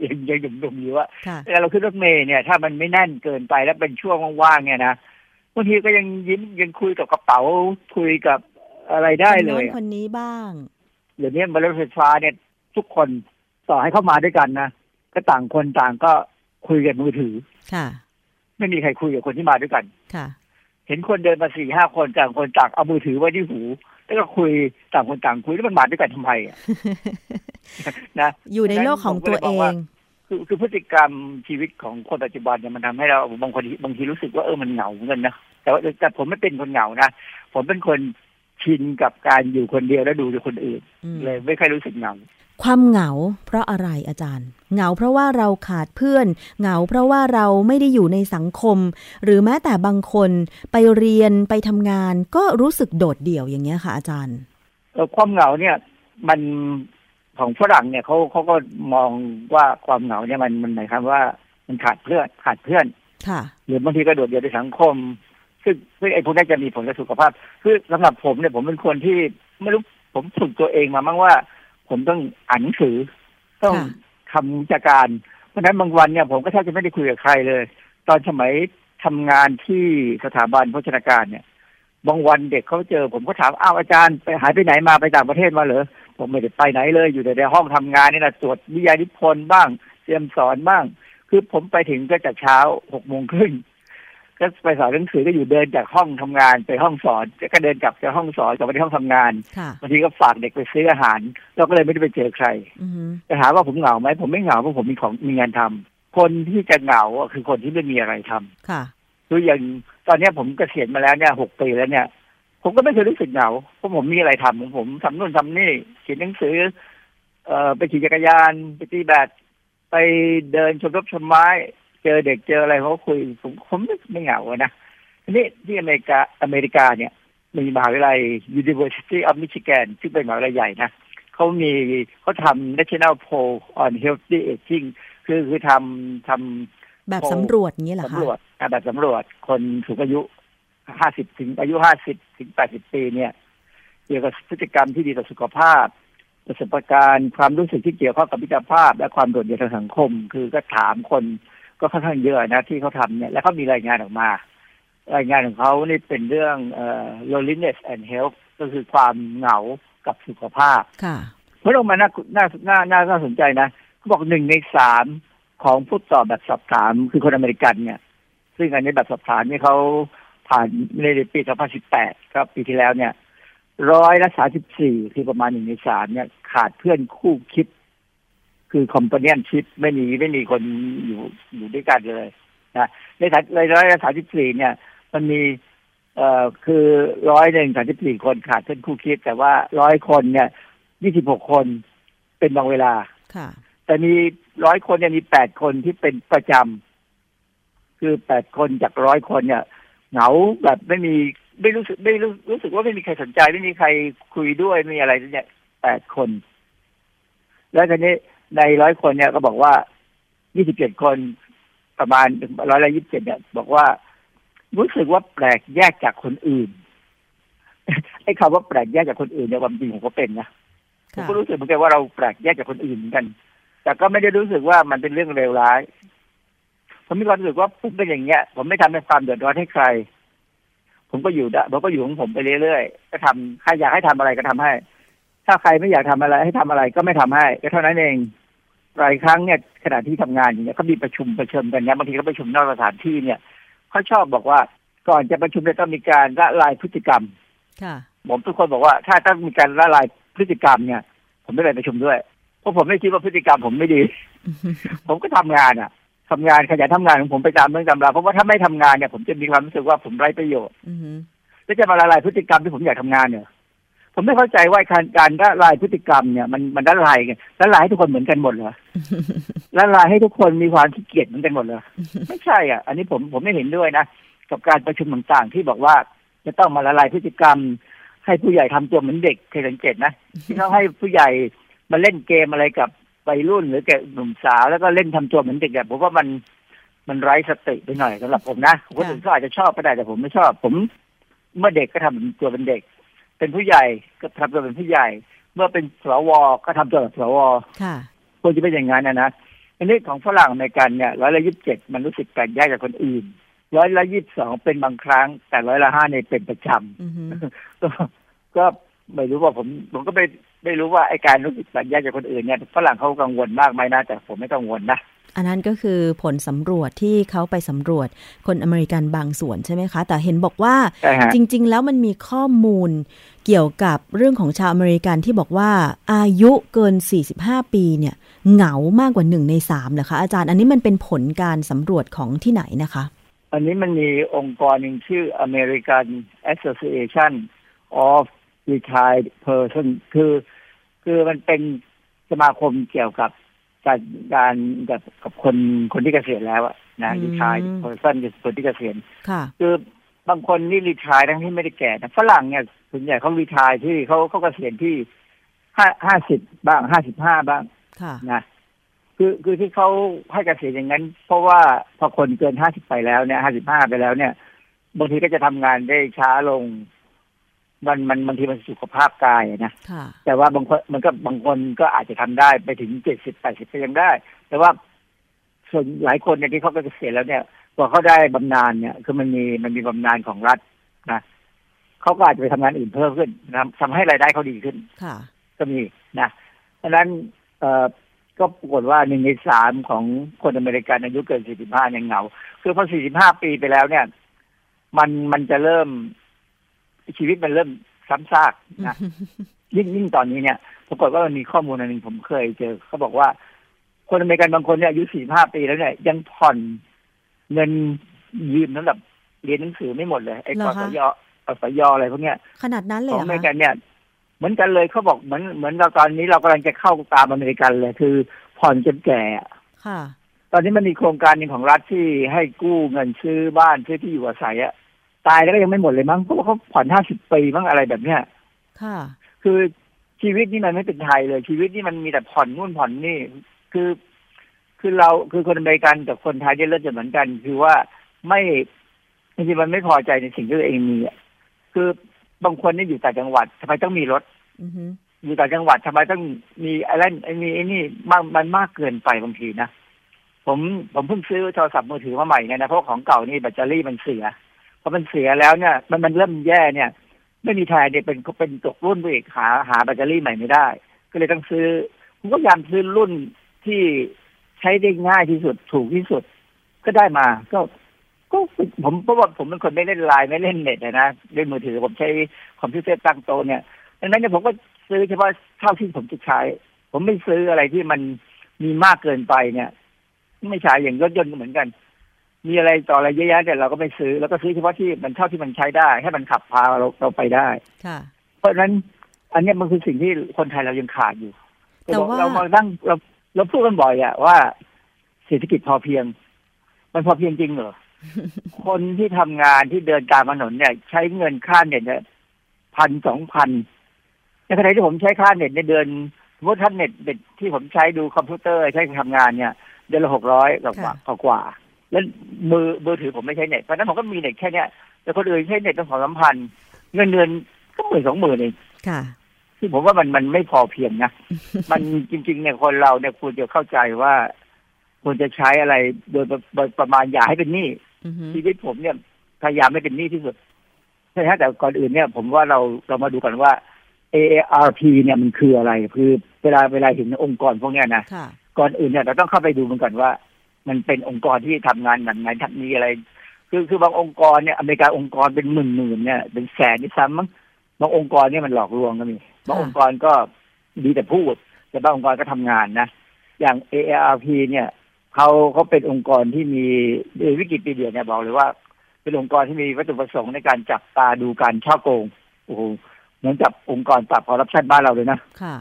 ยังยังหนุ่มๆอยู่อะเวลาเราขึ้นรถเมล์เนี่ยถ้ามันไม่แน่นเกินไปแล้วเป็นช่วงว่างๆเนี่ยนะบางทีก็ยังยิ้มยังคุยกับกระเป๋าคุยกับอะไรได้เลยคนคนนี้บ้างเดี๋ยวนี้บนรถไฟฟ้าเนี่ยทุกคนต่อให้เข้ามาด้วยกันนะก็ต่างคนต่างก็คุยกันมือถือค่ะไม่มีใครคุยกับคนที่มาด้วยกันค่ะเห็นคนเดินมาสี่ห้าคนต่างคนต่างเอามือถือไว้ที่หูแล้วก็คุยต่างคนต่างคุยแล้วมันมาด้วยกันทำไมอ่ะนะอยู่ในโลกของตัวเอง คือคือพฤติกรรมชีวิตของคนปัจจุบันเนี่ยมันทำให้เราบางคนบางทีรู้สึกว่าเออมันเหงาเหมือนกันนะแต่ว่าแต่ผมไม่เป็นคนเหงานะผมเป็นคนชินกับการอยู่คนเดียวและดูจากคนอื่นเลยไม่ค่อยรู้สึกเหงาความเหงาเพราะอะไรอาจารย์เหงาเพราะว่าเราขาดเพื่อนเหงาเพราะว่าเราไม่ได้อยู่ในสังคมหรือแม้แต่บางคนไปเรียนไปทำงานก็รู้สึกโดดเดี่ยวอย่างเงี้ยค่ะอาจารย์เออความเหงาเนี่ยมันของฝรั่งเนี่ยเขาเขาก็มองว่าความเหงาเนี่ยมันมันหมายความว่ามันขาดเพื่อนขาดเพื่อนค่ะหรือบางทีก็โดดเดี่ยวในสังคมซึ่งซึ่งไอ้พวกนี้จะมีผลต่อสุขภาพคือสำหรับผมเนี่ยผมเป็นคนที่ไม่รู้ผมฝึกตัวเองมาบ้างว่าผมต้องอ่านหนังสือต้องทำวิชาการเพราะฉะนั้นบางวันเนี่ยผมก็แทบจะไม่ได้คุยกับใครเลยตอนสมัยทำงานที่สถาบันโภชนาการเนี่ยบางวันเด็กเขาเจอผมก็ถามอ้าวอาจารย์ไปหายไปไหนมาไปต่างประเทศมาเหรอผมไม่ได้ไปไหนเลยอยู่ในห้องทำงานนี่แหละตรวจวิทยานิพนธ์บ้างเตรียมสอนบ้างคือผมไปถึงก็จะเช้าหกโมงครึ่งก็ไปสอนหนังสือก็อยู่เดินจากห้องทำงานไปห้องสอนก็เดินกลับจากห้องสอนกลับไปที่ห้องทำงานบางทีก็ฝากเด็กไปซื้ออาหารเราก็เลยไม่ได้ไปเจอใครจะหาว่าผมเหงาไหมผมไม่เหงาเพราะผมมีของมีงานทำคนที่จะเหงาคือคนที่ไม่มีอะไรทำคืออย่างตอนนี้ผมเกษียณมาแล้วเนี่ยหกปีแล้วเนี่ยผมก็ไม่เคยรู้สึกเหงาเพราะผมมีอะไรทำของผมทำนู่นทำนี่เขียนหนังสือเอ่อไปขี่จักรยานไปตีแบดไปเดินชมรบชมไม้เจอเด็กเจออะไรเขาคุยผมผมไม่เหงาอ่ะนะทีนี้ที่อเมริกาอเมริกาเนี่ยมีมหาวิทยาลัย University of Michigan ซึ่งเป็นมหาวิทยาลัยใหญ่นะเขามีเขาทำ National Poll on Healthy Aging คือคือทำทำแบบสำรวจอย่างนี้เหรอคะสำรวจแบบสำรวจคนสูงอายุห้าสิบถึงอายุห้าสิบถึงแปดสิบปีเนี่ยเกี่ยวกับพฤติกรรมที่ดีต่อสุขภาพประสบการณ์ความรู้สึกที่เกี่ยวข้องกับมิตรภาพและความโดดเดี่ยวทางสังคมคือก็ถามคนก็ค่อนข้างเยอะนะที่เขาทำเนี่ยแล้วก็มีรายงานออกมารายงานของเขานี่เป็นเรื่องเอ่อ loneliness and health ก็คือความเหงากับสุขภาพค่ะเพราะลงมาน่าน่าน่าน่าน่าสนใจนะเขาบอกหนึ่งในสามของผู้ตอบแบบสอบถามคือคนอเมริกันเนี่ยซึ่งอันนี้แบบสอบถามนี่เขาผ่านในปีสองพันสิบแปดครับปีที่แล้วเนี่ยร้อยละสามสิบสี่คือประมาณหนึ่งในสามเนี่ยขาดเพื่อนคู่คิดคือ companionship ไม่มีไม่มีคนอยู่อยู่ด้วยกันเลยนะในร้อยละสามสิบสี่เนี่ยมันมีเอ่อคือร้อยหนึ่งสามสิบสี่คนขาดเพื่อนคู่คิดแต่ว่าหนึ่งร้อยคนเนี่ยยี่สิบหกคนเป็นบางเวลาค่ะแต่มีหนึ่งร้อยคนเนี่ยมีแปดคนที่เป็นประจำคือแปดคนจากหนึ่งร้อยคนเนี่ยเหงาแบบไม่มีไม่รู้สึกไม่รู้รู้สึกว่าไม่มีใครสนใจไม่มีใครคุยด้วยไม่มีอะไรเนี่ยแปดคนแล้วทีนี้ในร้อยคนเนี่ยก็บอกว่ายี่สิบเจ็ดคนประมาณร้อยละยี่สิบเจ็ดเนี่ยบอกว่ารู้สึกว่าแปลกแยกจากคนอื่นไอ้คำว่าแปลกแยกจากคนอื่นเนี่ยความจริงผมก็เป็นนะผมก็รู้สึกเหมือนกันว่าเราแปลกแยกจากคนอื่นเหมือนกันแต่ก็ไม่ได้รู้สึกว่ามันเป็นเรื่องเลวร้ายผมมีความรู้สึกว่าผมเป็นอย่างเงี้ยผมไม่ทำให้ความเดือดร้อนให้ใครผมก็อยู่ได้ผมก็อยู่ของผมไปเรื่อยๆก็ทำใครอยากให้ทำอะไรก็ทำให้ถ้าใครไม่อยากทำอะไรให้ทำอะไรก็ไม่ทำให้ก็เท่านั้นเองหลายครั้งเนี่ยขณะที่ทำงานอย่างเงี้ยเขามีประชุมประชุมกันเนี่ยบางทีเขาประชุมนอกสถานที่เนี่ยเขาชอบบอกว่าก่อนจะประชุมเนี่ยต้องมีการละลายพฤติกรรมค่ะผมทุกคนบอกว่าถ้าต้องมีการละลายพฤติกรรมเนี่ยผมไม่ไปประชุมด้วยเพราะผมไม่คิดว่าพฤติกรรมผมไม่ดี ผมก็ทำงานอ่ะทำงานขยันทำงานของผมไปตามเรื่องตามราวเพราะว่าถ้าไม่ทำงานเนี่ยผมจะมีความรู้สึกว่าผมไร้ประโยชน์แล้วจะมาละลายพฤติกรรมที่ผมอยากทำงานเนี่ยผมไม่เข้าใจว่าการการละลายพฤติกรรมเนี่ยมันมันละลายกันละลายให้ทุกคนเหมือนกันหมดเหรอละลายให้ทุกคนมีความขี้เกียจเหมือนกันหมดเหรอไม่ใช่อ่ะอันนี้ผมผมไม่เห็นด้วยนะกับการประชุมต่างๆที่บอกว่าจะต้องมาละลายพฤติกรรมให้ผู้ใหญ่ทำตัวเหมือนเด็กเคยสังเกตนะที่เขาให้ผู้ใหญ่มาเล่นเกมอะไรกับวัยรุ่นหรือแกหนุ่มสาวแล้วก็เล่นทำตัวเหมือนเด็กแบบผมว่ามันมันไร้สติไปหน่อยสำหรับผมนะคนอื่นก็อาจจะชอบก็ได้แต่ผมไม่ชอบผมเมื่อเด็กก็ทำตัวเป็นเด็กเป็นผู้ใหญ่ก็ทำตัวเป็นผู้ใหญ่เมื่อเป็นสว.ก็ทำตัวเป็นสว.ค่ะควรจะเป็นอย่างนั้นนะนะอันนี้ของฝรั่งในการเนี่ยร้อยละยี่สิบเจ็ดมันรู้สึกแปลกแยกจากคนอื่นร้อยละยี่สิบสองเป็นบางครั้งแต่ร้อยละห้าเนี่ยเป็นประจำก็ไม่รู้ว่าผมผมก็ไม่ไม่รู้ว่าไอ้การรู้สึกแปลกแยกจากคนอื่นเนี่ยฝรั่งเขากังวลมากไหมนะแต่ผมไม่กังวลนะ อันนั้นก็คือผลสำรวจที่เขาไปสำรวจคนอเมริกันบางส่วนใช่ไหมคะแต่เห็นบอกว่าจริงๆแล้วมันมีข้อมูลเกี่ยวกับเรื่องของชาวอเมริกันที่บอกว่าอายุเกินสี่สิบห้าปีเนี่ยเหงามากกว่าหนึ่งในสามเหรอคะอาจารย์อันนี้มันเป็นผลการสำรวจของที่ไหนนะคะอันนี้มันมีองค์กรหนึ่งชื่อ American Association of Retired Person คือคือมันเป็นสมาคมเกี่ยวกับการการกับกับคนคนที่เกษียณแล้วอ่ะนะ Retired Person คือคนที่เกษียณค่ะคือบางคนนี่ Retired ทั้งที่ไม่ได้แก่นะฝรั่งเนี่ยส่วนใหญ่เขา Retired ที่เขาเขาเกษียณที่ห้าสิบบ้างห้าสิบห้าบ้างค่ะนะคือคือที่เขาให้เกษียณอย่างนั้นเพราะว่าพอคนเกินห้าสิบไปแล้วเนี่ยห้าสิบห้าไปแล้วเนี่ยบางทีก็จะทำงานได้ช้าลงมันมันบางทีมันสุขภาพกายนะแต่ว่าบางคนมันก็บางคนก็อาจจะทำได้ไปถึงเจ็ดสิบ แปดสิบก็ยังได้แต่ว่าส่วนหลายคนเนี่ยที่เขาเกษียณแล้วเนี่ยพอเขาได้บำนาญเนี่ยคือมันมีมันมีบำนาญของรัฐนะเขาก็อาจจะไปทำงานอื่นเพิ่มขึ้นทำให้รายได้เขาดีขึ้นก็มีนะเพราะนั้นเอ่อก็ปรากฏว่าหนึ่งในสามของคนอเมริกันอายุเกินสี่สิบห้ายังเหงาคือพอสี่สิบห้าปีไปแล้วเนี่ยมันมันจะเริ่มชีวิตมันเริ่มซ้ำซากนะ ยิ่งยิ่งตอนนี้เนี่ยปรากฏว่ามันมีข้อมูลอันหนึ่งผมเคยเจอเขาบอกว่าคนอเมริกันบางคนเนี่ยอายุสี่สิบห้าปีแล้วเนี่ยยังผ่อนเงินยืมสำหรับเรียนหนังสือไม่หมดเลยไอ้กสยกสยอะไรพวกเนี้ยขนาดนั้นเลยของอเมริกันเนี่ยเหมือนกันเลยเขาบอกเหมือนเหมือนเราตอนนี้เรากำลังจะเข้าตามอเมริกันเลยคือผ่อนจนแก่ค่ะตอนนี้มันมีโครงการนึงของรัฐที่ให้กู้เงินซื้อบ้านซื้อที่อยู่อาศัยอะตายแล้วก็ยังไม่หมดเลยมั้งเพราะว่าเขาผ่อนห้าสิบปีมั้งอะไรแบบเนี้ยค่ะคือชีวิตนี่มันไม่เป็นไทยเลยชีวิตนี่มันมีแต่ผ่อนนู่นผ่อนนี่คือคือเราคือคนอเมริกันกับคนไทยเนี่ยเริ่มจะเหมือนกันคือว่าไม่จริงๆมันไม่พอใจในสิ่งที่ตัวเองมีอะคือบางคนนี่อยู่ต่างจังหวัดทำไมต้องมีรถ mm-hmm. อยู่ต่างจังหวัดทำไมต้องมีอะไรมีไอ้นี่มันมากเกินไปบางทีนะผมผมเพิ่งซื้อโทรศัพท์มือถือมาใหม่ไงนะเพราะของเก่านี่แบตเตอรี่มันเสียพอมันเสียแล้วเนี่ยมันมันเริ่มแย่เนี่ยไม่มีทางเนี่ยเป็นเป็นตกรุ่นไปอีกหาหาแบตเตอรี่ใหม่ไม่ได้ก็เลยต้องซื้อผมก็พยายามซื้อรุ่นที่ใช้ได้ง่ายที่สุดถูกที่สุดก็ได้มาก็ก็ผมเพราะว่าผมเป็นคนไม่เล่นไลน์ไม่เล่นเน็ตนะเล่นมือถือผมใช้คอมพิวเตอร์ตั้งโต๊ะเนี่ยดังนั้นเนี่ยผมก็ซื้อเฉพาะเท่าที่ผมจะใช้ผมไม่ซื้ออะไรที่มันมีมากเกินไปเนี่ยไม่ใช่อย่างรถยนต์ก็เหมือนกันมีอะไรต่ออะไรเยอะแยะเนี่ยเราก็ไม่ซื้อแล้วก็ซื้อเฉพาะที่มันเท่าที่มันใช้ได้ให้มันขับพาเราเราไปได้เพราะฉะนั้นอันนี้มันคือสิ่งที่คนไทยเรายังขาดอยู่แต่ว่าเรามาตั้งเราเราพูดกันบ่อยอะว่าเศรษฐกิจพอเพียงมันพอเพียงจริงเหรอคนที่ทำงานที่เดินตามถนนเนี่ยใช้เงินค่าเน็ตเนี่ย หนึ่งพัน สองพัน ในขณะที่ผมใช้ค่าเน็ตในเดือนสมมุติท่านเน็ตที่ผมใช้ดูคอมพิวเตอร์ใช้ทำงานเนี่ยเดือนละหกร้อยกว่ากว่าแล้วมือมือถือผมไม่ใช้เน็ตเพราะนั้นผมก็มีเน็ตแค่เนี้ยแต่คนอื่นใช้เน็ตตั้ง สองพัน เงินเดือนก็ หนึ่งหมื่นสองพัน เองค่ะที่ผมว่ามันมันไม่พอเพียงนะ มันจริงๆเนี่ยคนเราเนี่ยควรจะเข้าใจว่าควรจะใช้อะไรโดยประมาณอย่าให้เป็นหนี้ชีวิตผมเนี่ยพยายามไม่เป็นหนี้ที่สุดใช่ไหมแต่ก่อนอื่นเนี่ยผมว่าเราเรามาดูกันว่า เอ เอ อาร์ พี เนี่ยมันคืออะไรคือเวลาเวลาถึงองค์กรพวกเนี้ยนะก่อนอื่นเนี่ยเราต้องเข้าไปดูมันก่อนว่ามันเป็นองค์กรที่ทำงานแบบไหนทำมีอะไรคือคือบางองค์กรเนี่ยอเมริกาองค์กรเป็นหมื่นหมื่นเนี่ยเป็นแสนที่ซ้ำมั้งบางองค์กรเนี่ยมันหลอกลวงก็มีบางองค์กรก็ดีแต่พูดแต่บางองค์กรก็ทำงานนะอย่าง เอ เอ อาร์ พี เนี่ยเขาเขาเป็นองค์กรที่มีวิกิพีเดียเนี่ยบอกเลยว่าเป็นองค์กรที่มีวัตถุประสงค์ในการจับตาดูการฉ้อโกงโอ้โหเหมือนกับองค์กรปราบคอร์รัปชันบ้านเราเลยนะค่ะ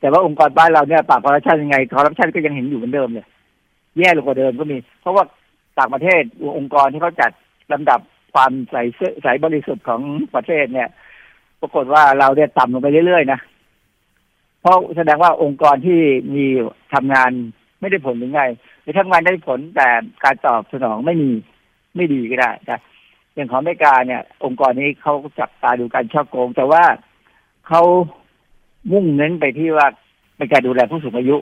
แต่ว่าองค์กรบ้านเราเนี่ยปราบคอร์รัปชันยังไงคอร์รัปชันก็ยังเห็นอยู่เหมือนเดิมเลยแย่ลงกว่าเดิมก็มีเพราะว่าต่างประเทศองค์กรที่เขาจัดลำดับความใสใสบริสุทธิ์ของประเทศเนี่ยปรากฏว่าเราเนี่ยต่ำลงไปเรื่อยๆนะเพราะแสดงว่าองค์กรที่มีทำงานไม่ได้ผลยังไงหรือทำงานได้ผลแต่การตอบสนองไม่มีไม่ดีก็ได้นะอย่างของอเมริกาเนี่ยองค์กรนี้เขาจับตาดูการฉ้อโกงแต่ว่าเขามุ่งเน้นไปที่ว่าเป็นการดูแลผู้สูงอายุ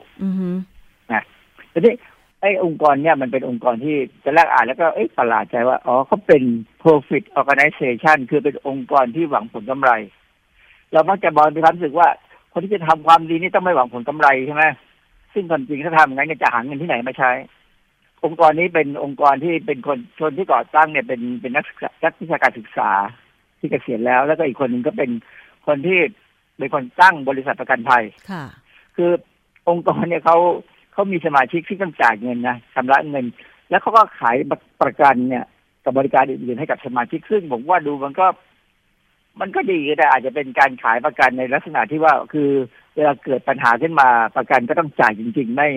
นะทีนี้ไอ้องค์กรเนี่ยมันเป็นองค์กรที่จะแรกอ่านแล้วก็เอ๊ะประหลาดใจว่าอ๋อเขาเป็น profit organization คือเป็นองค์กรที่หวังผลกำไรเรามักจะบอลไปความรู้สึกว่าคนที่จะทำความดีนี่ต้องไม่หวังผลกำไรใช่ไหมซึ่งความจริงถ้าทำงั้นจะหาเงินที่ไหนมาใช้ องค์กรนี้เป็นองค์กรที่เป็นคนชนที่ก่อตั้งเนี่ยเป็นเป็นนักศึกษานักวิชาการศึกษาที่เกษียณแล้วแล้วก็อีกคนหนึ่งก็เป็นคนที่เป็นคนตั้งบริษัทประกันภัยค่ะคือองค์กรเนี่ยเขาเขามีสมาชิกที่ต้องจ่ายเงินนะชำระเงินแล้วเขาก็ขายประกันเนี่ยกับบริการอื่นๆให้กับสมาชิกซึ่งผมว่าดูมันก็มันก็ดีแต่อาจจะเป็นการขายประกันในลักษณะที่ว่าคือเวลาเกิดปัญหาขึ้นมาประกันก็ต้องจ่ายจริงๆไม่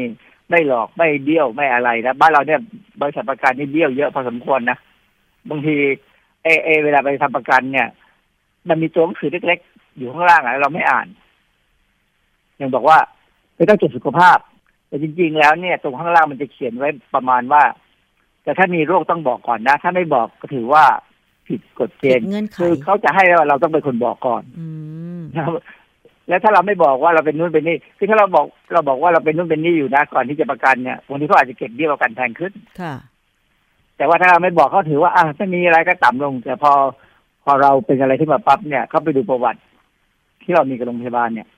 ไม่หลอกไม่เบี้ยวไม่อะไรนะบ้านเราเนี่ยบริษัทประกันนี่เบี้ยวเยอะพอสมควรนะบางทีเอเอเวลาไปทำประกันเนี่ยมันมีตัวหนังสือเล็กๆอยู่ข้างล่างอะเราไม่อ่านยังบอกว่าไม่ต้องตรวจสุขภาพแต่จริงๆแล้วเนี่ยตรงข้างล่างมันจะเขียนไว้ประมาณว่าแต่ถ้ามีโรคต้องบอกก่อนนะถ้าไม่บอกก็ถือว่าผิดกฎเกณฑ์คือเขาจะให้เราต้องเป็นคนบอกก่อนแล้วถ้าเราไม่บอกว่าเราเป็นนู่นเป็นนี่คือถ้าเราบอกเราบอกว่าเราเป็นนู่นเป็นนี่อยู่นะก่อนที่จะประกันเนี่ยบางทีเขาอาจจะเก็บเบี้ยประกันแพงขึ้นค่ะแต่ว่าถ้าเราไม่บอกเขาถือว่าอ่ะถ้ามีอะไรก็ต่ำลงแต่พอพอเราเป็นอะไรที่มาปั๊บเนี่ยเขาไปดูประวัติที่เรามีกับโรงพยาบาลเนี่ย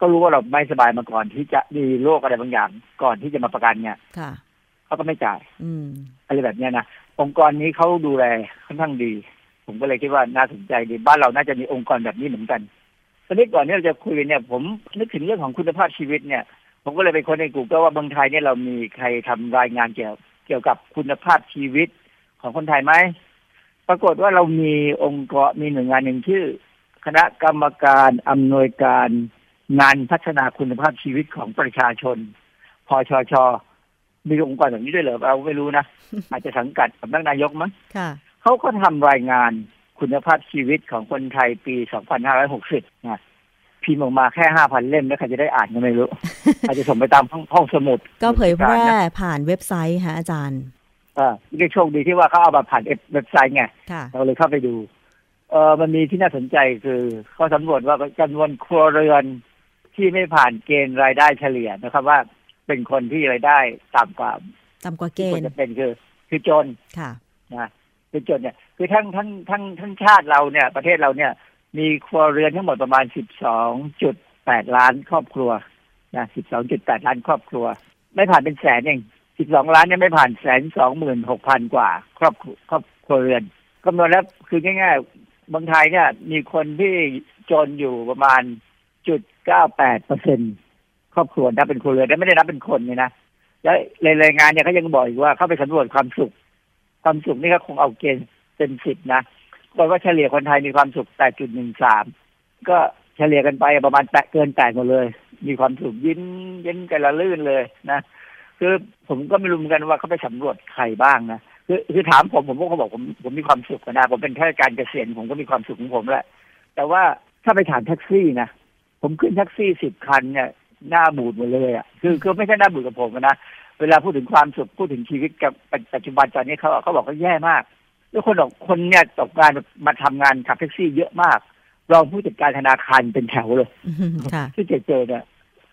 ก็รู้ว่าเราไม่สบายมาก่อนที่จะมีโรคอะไรบางอย่างก่อนที่จะมาประกันเนี่ยค่ะเขาก็ไม่จ่ายอะไรแบบนี้นะองค์กรนี้เขาดูแลค่อนข้างดีผมก็เลยคิดว่าน่าสนใจดีบ้านเราน่าจะมีองค์กรแบบนี้เหมือนกันตอนนี้ก่อนที่เราจะคุยเนี่ยผมนึกถึงเรื่องของคุณภาพชีวิตเนี่ยผมก็เลยไปค้นใน Google ว่าเมืองไทยเนี่ยเรามีใครทำรายงานเกี่ยวเกี่ยวกับคุณภาพชีวิตของคนไทยไหมปรากฏว่าเรามีองค์กรมีหน่วยงานหนึ่งชื่อคณะกรรมการอำนวยการงานพัฒนาคุณภาพชีวิตของประชาชนพชช.มีองค์กรแบบนี้ด้วยเหรอเราไม่รู้นะอาจจะสังกัดสำนักนายกมั้งเขาก็ทำรายงานคุณภาพชีวิตของคนไทยปีสองพันห้าร้อยหกสิบนะพิมพ์ออกมาแค่ ห้าพัน เล่มแล้วใครจะได้อ่านก็ไม่รู้ อาจจะส่งไปตามห้องสมุดก็เผยแพร่ผ่านเว็บไซต์ฮะอาจารย์อ่านี่โชคดีที่ว่าเขาเอามาผ่านเว็บไซต์ไงเราเลยเข้าไปดูเออมันมีที่น่าสนใจคือเขาสำรวจว่าจำนวนครัวเรือนที่ไม่ผ่านเกณฑ์รายได้เฉลี่ยนะครับว่าเป็นคนที่รายได้ต่ำกว่าต่ำกว่าเกณฑ์จะเป็นคือคือจนค่ะนะคือจนเนี่ยคือทั้งทั้งทั้งทั้งชาติเราเนี่ยประเทศเราเนี่ยมีครัวเรือนทั้งหมดประมาณ สิบสองจุดแปด ล้านครอบครัวนะ สิบสองจุดแปด ล้านครอบครัวไม่ผ่านเป็นแสนเองสิบสองล้านเนี่ยไม่ผ่านแสน สองหมื่นหกพัน กว่าครอบครัวครอบครัวเรือนคำนวณแล้วคือง่ายๆเมืองไทยเนี่ยมีคนที่จนอยู่ประมาณ ศูนย์จุดเก้าแปดเปอร์เซ็นต์ ครอบครัวนับเป็นครัวเรือนไม่ได้นับเป็นคนเลยนะแล้วในรายงานเนี่ยเขายังบอกอีกว่าเข้าไปสำรวจความสุขความสุขนี่ก็คงเอาเกณฑ์เป็นสิบนะบอกว่าเฉลี่ยคนไทยมีความสุข แปดจุดหนึ่งสาม ก็เฉลี่ยกันไปประมาณแตะเกินแตะหมดเลยมีความสุขยิ้มเย็นกันละลื่นเลยนะคือผมก็ไม่รู้เหมือนกันว่าเขาไปสำรวจใครบ้างนะคือคือถามผมผมก็เขาบอกผมผมมีความสุขนะผมเป็นข้าราชการเกษียณผมก็มีความสุขของผมแหละแต่ว่าถ้าไปถามแท็กซี่นะผมขึ้นแท็กซี่สิบคันเนี่ยหน้าบูดหมดเลยอ่ะคือคือไม่ใช่หน้าบูดกับผมนะเวลาพูดถึงความสุขพูดถึงชีวิตกับปัจจุบันตอนนี้เขาเขาบอกเขาแย่มากแล้วคนบอกคนเนี่ยตกงานมาทำงานขับแท็กซี่เยอะมากรองผู้จัดการธนาคารเป็นแถวเลยที่เจอเนี่ย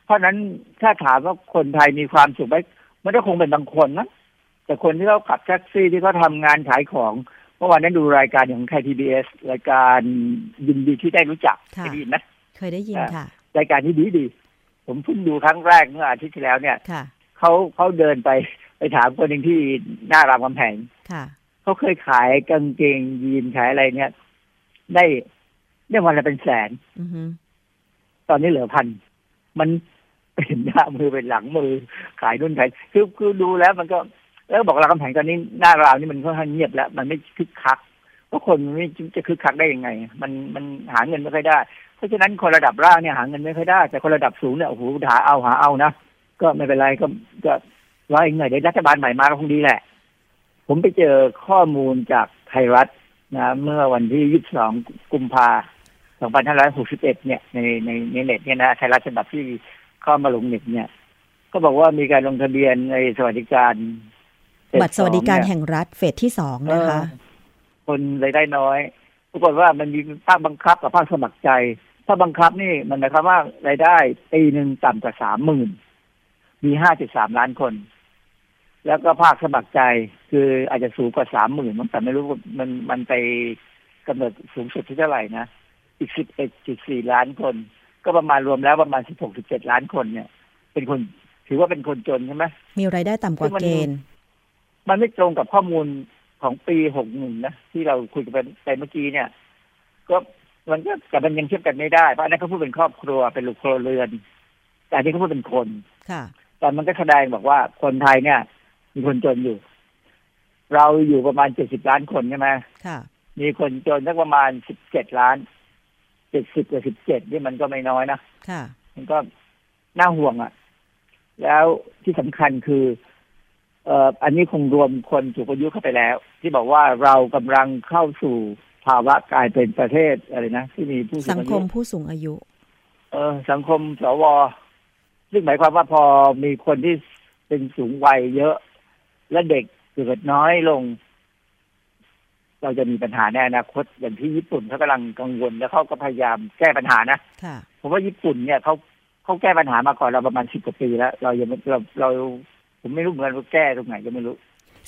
เพราะนั้นถ้าถามว่าคนไทยมีความสุขไหมมันก็คงเป็นบางคนนะแต่คนที่เขาขับแท็กซี่ที่เขาทำงานขายของเมื่อวานนั้นดูรายการของไทยทีวีเอสรายการยินดีที่ได้รู้จักเคยได้ยินนะเคยได้ยินค่ะรายการที่ดีดีผมเพิ่งดูครั้งแรกเมื่ออาทิตย์ที่แล้วเนี่ยเขาเขาเดินไปไปถามคนหนึ่งที่หน้ารามคำแหงเขาเคยขายกางเกงยีนขายอะไรเนี่ยได้ได้วันละเป็นแสนตอนนี้เหลือพันมันเป็นหน้ามือเป็นหลังมือขายนู่นขายคือคือดูแล้วมันก็แล้วบอกรามคำแหงตอนนี้หน้ารามนี่มันค่อนข้างเงียบแล้วมันไม่คึกคักเพราะคนไม่จะคึกคักได้ยังไงมันมันหาเงินไม่ค่อยได้เพราะฉะนั้นคนระดับล่างเนี่ยหาเงินไม่ค่อยได้แต่คนระดับสูงเนี่ยโอ้โหหาเอาหาเอานะก็ไม่เป็นไรก็ก็รออีกหน่อยเดี๋ยวรัฐบาลใหม่มาก็คงดีแหละผมไปเจอข้อมูลจากไทยรัฐนะเมื่อวันที่ ยี่สิบสอง กุมภาพันธ์สองพันห้าร้อยหกสิบเอ็ดเนี่ยในในในเน็ตเนี่ยนะไทยรัฐฉบับที่เข้ามาลงเน็ตเนี่ยก็บอกว่ามีการลงทะเบียนในสวัสดิการบัตรสวัสดิการแห่งรัฐเฟสที่สองนะคะคนรายได้น้อยปรากฏว่ามันมีภาคบังคับกับภาคสมัครใจถ้าบังคับนี่มันหมายความว่ารายได้ปีนึงต่ำกว่า สามหมื่นมี ห้าจุดสาม ล้านคนแล้วก็ภาคสมัครใจคืออาจจะสูงกว่า สามหมื่น มันแต่ไม่รู้มันมันไปกำหนดสูงสุดที่เท่าไหร่นะอีก สิบเอ็ดจุดสี่ ล้านคนก็ประมาณรวมแล้วประมาณ สิบหกถึงสิบเจ็ด ล้านคนเนี่ยเป็นคนถือว่าเป็นคนจนใช่ไหมมีรายได้ต่ำกว่าเกณฑ์ มันไม่ตรงกับข้อมูลของปีหกสิบเอ็ดนะที่เราคุยกันไปเมื่อกี้เนี่ยก็มันก็แต่มันยังเทียบกันไม่ได้เพราะนั่นเขาพูดเป็นครอบครัวเป็นลูกครัวเรือนแต่อันนี้เขาพูดเป็นคนค่ะแต่มันก็แสดงบอกว่าคนไทยเนี่ยมีคนจนอยู่เราอยู่ประมาณเจ็ดสิบล้านคนใช่ไหมค่ะมีคนจนสักประมาณสิบเจ็ดล้านเจ็ดสิบกับสิบเจ็ดนี่มันก็ไม่น้อยนะค่ะมันก็น่าห่วงอ่ะแล้วที่สำคัญคือเอ่ออันนี้คงรวมคนสูงอายุเข้าไปแล้วที่บอกว่าเรากำลังเข้าสู่ภาวะกลายเป็นประเทศอะไรนะที่มีผู้สังคมผู้สูงอายุเออสังคมสวซึ่งหมายความว่าพอมีคนที่เป็นสูงวัยเยอะและเด็กเกิดน้อยลงเราจะมีปัญหาในอนาคตอย่างที่ญี่ปุ่นเขากำลังกังวลแล้วเขาก็พยายามแก้ปัญหานะผมว่าญี่ปุ่นเนี่ยเขาเขาแก้ปัญหามาก่อนเราประมาณสิบกว่าปีแล้วเรายังเราเราผมไม่รู้เหมือนว่าแก้ตรงไหนก็ไม่รู้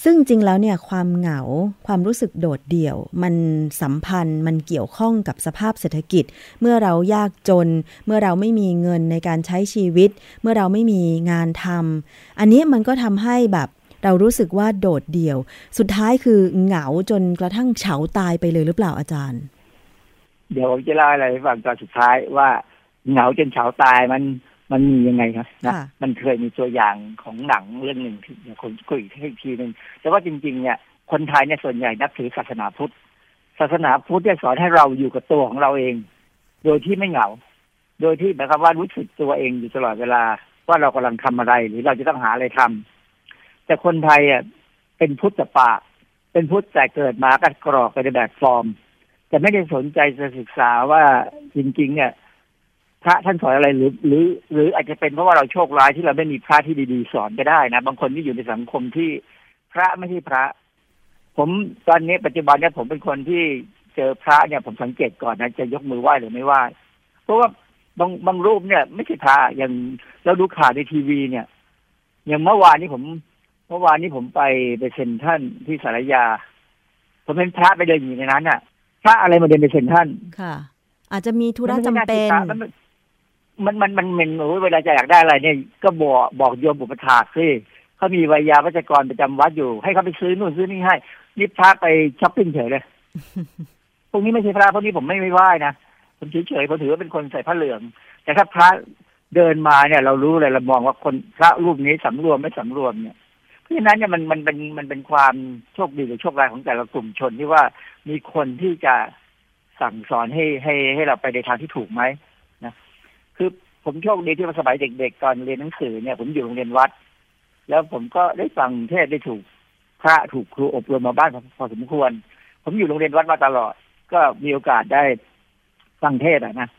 ซึ่งจริงแล้วเนี่ยความเหงาความรู้สึกโดดเดี่ยวมันสัมพันธ์มันเกี่ยวข้องกับสภาพเศรษฐกิจเมื่อเรายากจนเมื่อเราไม่มีเงินในการใช้ชีวิตเมื่อเราไม่มีงานทำอันนี้มันก็ทำให้แบบเรารู้สึกว่าโดดเดี่ยวสุดท้ายคือเหงาจนกระทั่งเฉาตายไปเลยหรือเปล่าอาจารย์เดี๋ยวผมจะเล่าอะไรให้ฟังตอนสุดท้ายว่าเหงาจนเฉาตายมันมันมียังไงครับนะมันเคยมีตัวอย่างของหนังเรื่องหนึ่งที่คนคุยให้ทีนึงแต่ว่าจริงๆเนี่ยคนไทยเนี่ยส่วนใหญ่นับถือศาสนาพุทธศาสนาพุทธเนี่ยสอนให้เราอยู่กับตัวของเราเองโดยที่ไม่เหงาโดยที่หมายความว่ารู้สึกตัวเองอยู่ตลอดเวลาว่าเรากำลังทำอะไรหรือเราจะต้องหาอะไรทำแต่คนไทยอ่ะเป็นพุทธแต่ปากเป็นพุทธแต่เกิดมาก็กรอกไปในแบบฟอร์มแต่ไม่ได้สนใจจะศึกษาว่าจริงๆเนี่ยพระท่านสอนอะไรหรือหรือหรืออาจจะเป็นเพราะว่าเราโชคร้ายที่เราไม่มีพระที่ดีๆสอนก็ได้นะบางคนที่อยู่ในสังคมที่พระไม่ใช่พระผมตอนนี้ปัจจุบันเนี่ยผมเป็นคนที่เจอพระเนี่ยผมสังเกตก่อนนะจะยกมือไหว้หรือไม่ไหว้เพราะว่าบางบางรูปเนี่ยไม่ใช่พระอย่างเราดูข่าวในทีวีเนี่ยอย่างเมื่อวานนี้ผมเมื่อวานนี้ผมไปไปเซ็นท่านที่สารยาผมเป็นพระไปเดินอยู่ในนั้นน่ะพระอะไรมาเดินไปเซ็นท่านค่ะอาจจะมีธุระจำเป็นมันมันมันมันโอ้ยเวลาจะอยากได้อะไรเนี่ยก็บอกบอกโยมอุปถากสิเขามีวิทยาวัจกรประจำวัดอยู่ให้เขาไปซื้อนู่นซื้อนี่ให้นี่พระไปช้อปปิ้งเฉยเลยพวกนี้ไม่ใช่พระพวกนี้ผมไม่ไม่ไหว้นะผมเฉยเฉยผมถือว่าเป็นคนใส่ผ้าเหลืองแต่ถ้าพระเดินมาเนี่ยเรารู้เลยเรามองว่าคนพระรูปนี้สำรวมไม่สำรวมเนี่ยเพราะฉะนั้นเนี่ยมันมันเป็นมันเป็นความโชคดีหรือโชคร้ายของแต่ละกลุ่มชนที่ว่ามีคนที่จะสั่งสอนให้ให้ให้เราไปในทางที่ถูกไหมคือผมโชคดีที่สมัยเด็กๆก่อนเรียนหนังสือเนี่ยผมอยู่โรงเรียนวัดแล้วผมก็ได้ฟังเทศได้ถูกพระถูกครูอบรมมาบ้านพอสมควรผมอยู่โรงเรียนวัดมาตลอดก็มีโอกาสได้ฟังเทศนะ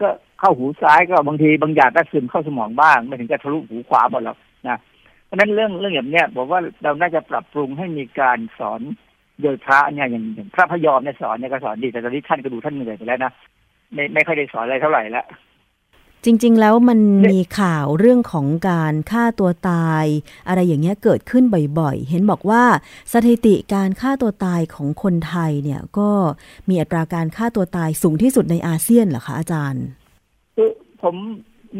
ก็เข้าหูซ้ายก็บางทีบางอย่างก็ซึมเข้าสมองบ้างไม่ถึงกับทะลุหูขวาหมดหรอกนะเพราะนั้นเรื่องเรื่องอย่างเนี้ยบอกว่าเราน่าจะปรับปรุงให้มีการสอนโดยพระเนี่ยอย่างพระพยอมเนี่ยสอนเนี่ยก็สอนดีแต่ตอนนี้ท่านก็ดูท่านเหนื่อยไปแล้วนะไม่ไม่ค่อยได้สอนอะไรเท่าไหร่ละจริงๆแล้วมันมีข่าวเรื่องของการฆ่าตัวตายอะไรอย่างเงี้ยเกิดขึ้นบ่อยๆเห็นบอกว่าสถิติการฆ่าตัวตายของคนไทยเนี่ยก็มีอัตราการฆ่าตัวตายสูงที่สุดในอาเซียนเหรอคะอาจารย์คือผม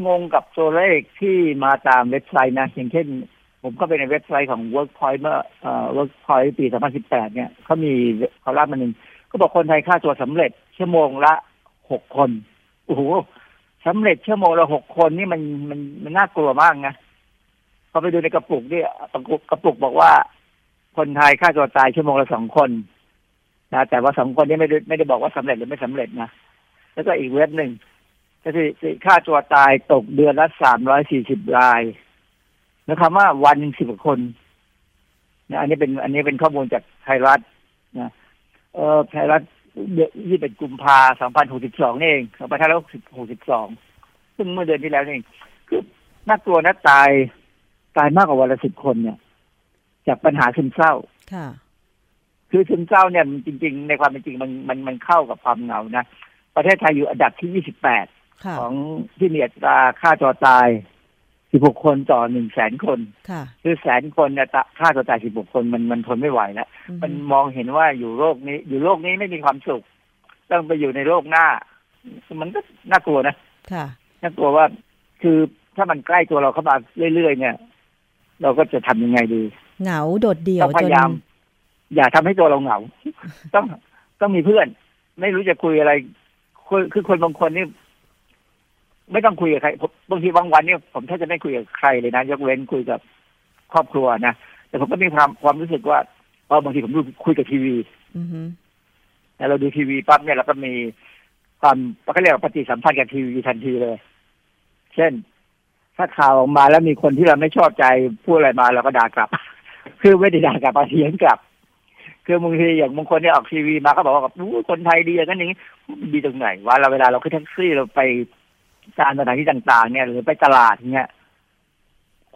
งงกับตัวเลขที่มาตามเว็บไซต์นะอย่างเช่นผมก็ไปในเว็บไซต์ของ Workpoint เมื่อเอ่อ Workpoint ปีสองพันสิบแปดเนี่ยเขามีเขารับมาหนึ่งก็บอกคนไทยฆ่าตัวสำเร็จชั่วโมงละหกคนโอ้โหสำเร็จชั่วโมงละหกคนนี่มันมันมันน่ากลัวมากนะพอไปดูในกระปุกเนี่ยกระปุกบอกว่าคนไทยฆ่าตัวตายชั่วโมงละสองคนนะแต่ว่าสองคนนี่ไม่ได้ไม่ได้บอกว่าสำเร็จหรือไม่สำเร็จนะแล้วก็อีกเว็บหนึ่งก็คือฆ่าตัวตายตกเดือนละสามร้อยสี่สิบรายนะครับว่าวันนึงสิบกว่าคนนะอันนี้เป็นอันนี้เป็นข้อมูลจากไทยรัฐนะเอ่อไทยรัฐยี่สิบเอ็ดกุมภาพันธ์สองพันหกสิบสองนี่เองสองพันห้าร้อยหกสิบสองซึ่งเมื่อเดือนที่แล้วนี่เองคือน่ากลัวนะตายตายมากกว่าวันละสิบคนเนี่ยจากปัญหาซึมเศร้าค่ะคือซึมเศร้าเนี่ยจริงๆในความเป็นจริงมันมันมันเข้ากับความเหงานะประเทศไทยอยู่อันดับที่ยี่สิบแปดของที่มีอัตราฆ่าตัวตายสิบหกคนต่อ หนึ่งแสน คนค่ะคือแสนคนเนี่ยฆ่าตัวตายสิบหกคนมันมันทนไม่ไหวแล้วมันมองเห็นว่าอยู่โลกนี้อยู่โลกนี้ไม่มีความสุขต้องไปอยู่ในโลกหน้ามันก็น่ากลัวนะค่ะน่ากลัวว่าคือถ้ามันใกล้ตัวเราเข้ามาเรื่อยๆเนี่ยเราก็จะทำยังไงดี เหงาโดดเดี่ยวพยายามอย่าทำให้ตัวเราเหงาต้องต้องมีเพื่อนไม่รู้จะคุยอะไรคือคนบางคนนี่ไม่ต้องคุยกับใครบางทีบางวันเนี่ยผมแทบจะไม่คุยกับใครเลยนะยกเว้นคุยกับครอบครัวนะแต่ผมก็มีความความรู้สึกว่าเออบางทีผมดูคุยกับทีวีแล้วเราดูทีวีปั๊บเนี่ยเราก็มีความก็เรียกว่าปฏิสัมพันธ์กับทีวีทันทีเลยเช่นถ้าข่าวออกมาแล้วมีคนที่เราไม่ชอบใจพูดอะไรมาเราก็ด่ากลับคือไม่ได้ด่ากลับมาเถียงกลับคือบางทีอย่างบางคนเนี่ยออกทีวีมาเขาบอกว่าคนไทยดีอย่างนั้นอย่างนี้ดีตรงไหนว่าเราเวลาเราขึ้นแท็กซี่เราไปตามสถานที่ต่างๆเนี่ยหรือไปตลาดเนี่ย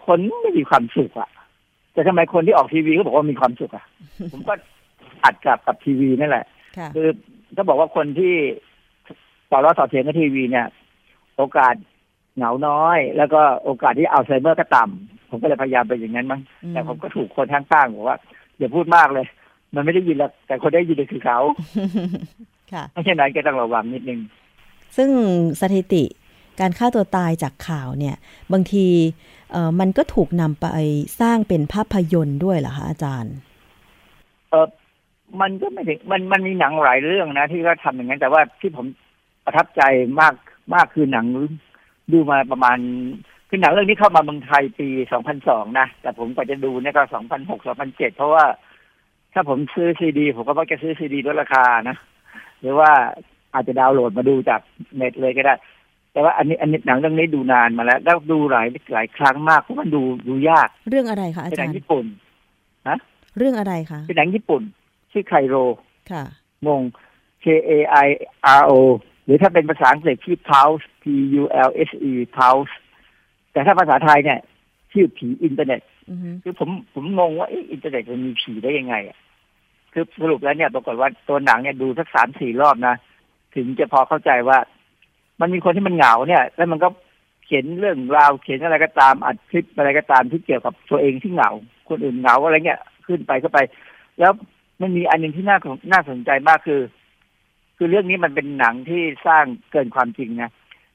คนไม่มีความสุขอ่ะแต่ทำไมคนที่ออกทีวีเขาบอกว่ามีความสุขอ่ะ ผมก็อัดกลับกับทีวีนั่นแหละ คือจะบอกว่าคนที่ต่อรอต่อเถียงกับทีวีเนี่ยโอกาสเหงาน้อยแล้วก็โอกาสที่อัลไซเมอร์ก็ต่ำผมก็เลยพยายามไปอย่างนั้นมั้งแต่ผมก็ถูกคนข้างๆบอกว่าอย่าพูดมากเลยมันไม่ได้ยินหรอกแต่คนได้ยินคือเขาเพราะฉะนั้นก็ต้องระวังนิดนึงซึ่งสถิติการฆ่าตัวตายจากข่าวเนี่ยบางทีมันก็ถูกนำไปสร้างเป็นภาพยนตร์ด้วยเหรอคะอาจารย์เออมันก็ไม่ถึงมันมันมีหนังหลายเรื่องนะที่เขาทำอย่างนั้นแต่ว่าที่ผมประทับใจมากมากคือหนังดูมาประมาณคือหนังเรื่องนี้เข้ามาเมืองไทยปีสองพันสองนะแต่ผมกว่าจะดูเนี่ยก็สองพันหก สองพันเจ็ดเพราะว่าถ้าผมซื้อซีดีผมก็มักจะซื้อซีดีลดราคานะหรือว่าอาจจะดาวน์โหลดมาดูจากเน็ตเลยก็ได้แต่ว่าอันนี้อันนี้หนังเรื่องนี้ดูนานมาแล้วแล้วดูหลายหลายครั้งมากเพราะมันดูดูยากเรื่องอะไรคะอาจารย์เป็นหนังญี่ปุ่นฮะเรื่องอะไรคะเป็นหนังญี่ปุ่นชื่อไคโรค่ะมง K A I R O หรือถ้าเป็นภาษาอังกฤษชื่อ Pulse P U L S E Pulse แต่ถ้าภาษาไทยเนี่ยชื่อผีอินเทอร์เน็ตคือผมผมงงว่าเอ๊ะอินเทอร์เน็ตมันมีผีได้ยังไงอ่ะคือสรุปแล้วเนี่ยปรากฏว่าตัวหนังเนี่ยดูสัก สามถึงสี่ รอบนะถึงจะพอเข้าใจว่ามันมีคนที่มันเหงาเนี่ยแล้วมันก็เขียนเรื่องราวเขียนอะไรก็ตามอัดคลิปอะไรก็ตามที่เกี่ยวกับตัวเองที่เหงาคนอื่นเหงาอะไรเงี้ยขึ้นไปก็ไปแล้วมันมีอันนึงที่น่าน่าสนใจมากคือคือเรื่องนี้มันเป็นหนังที่สร้างเกินความจริงนะ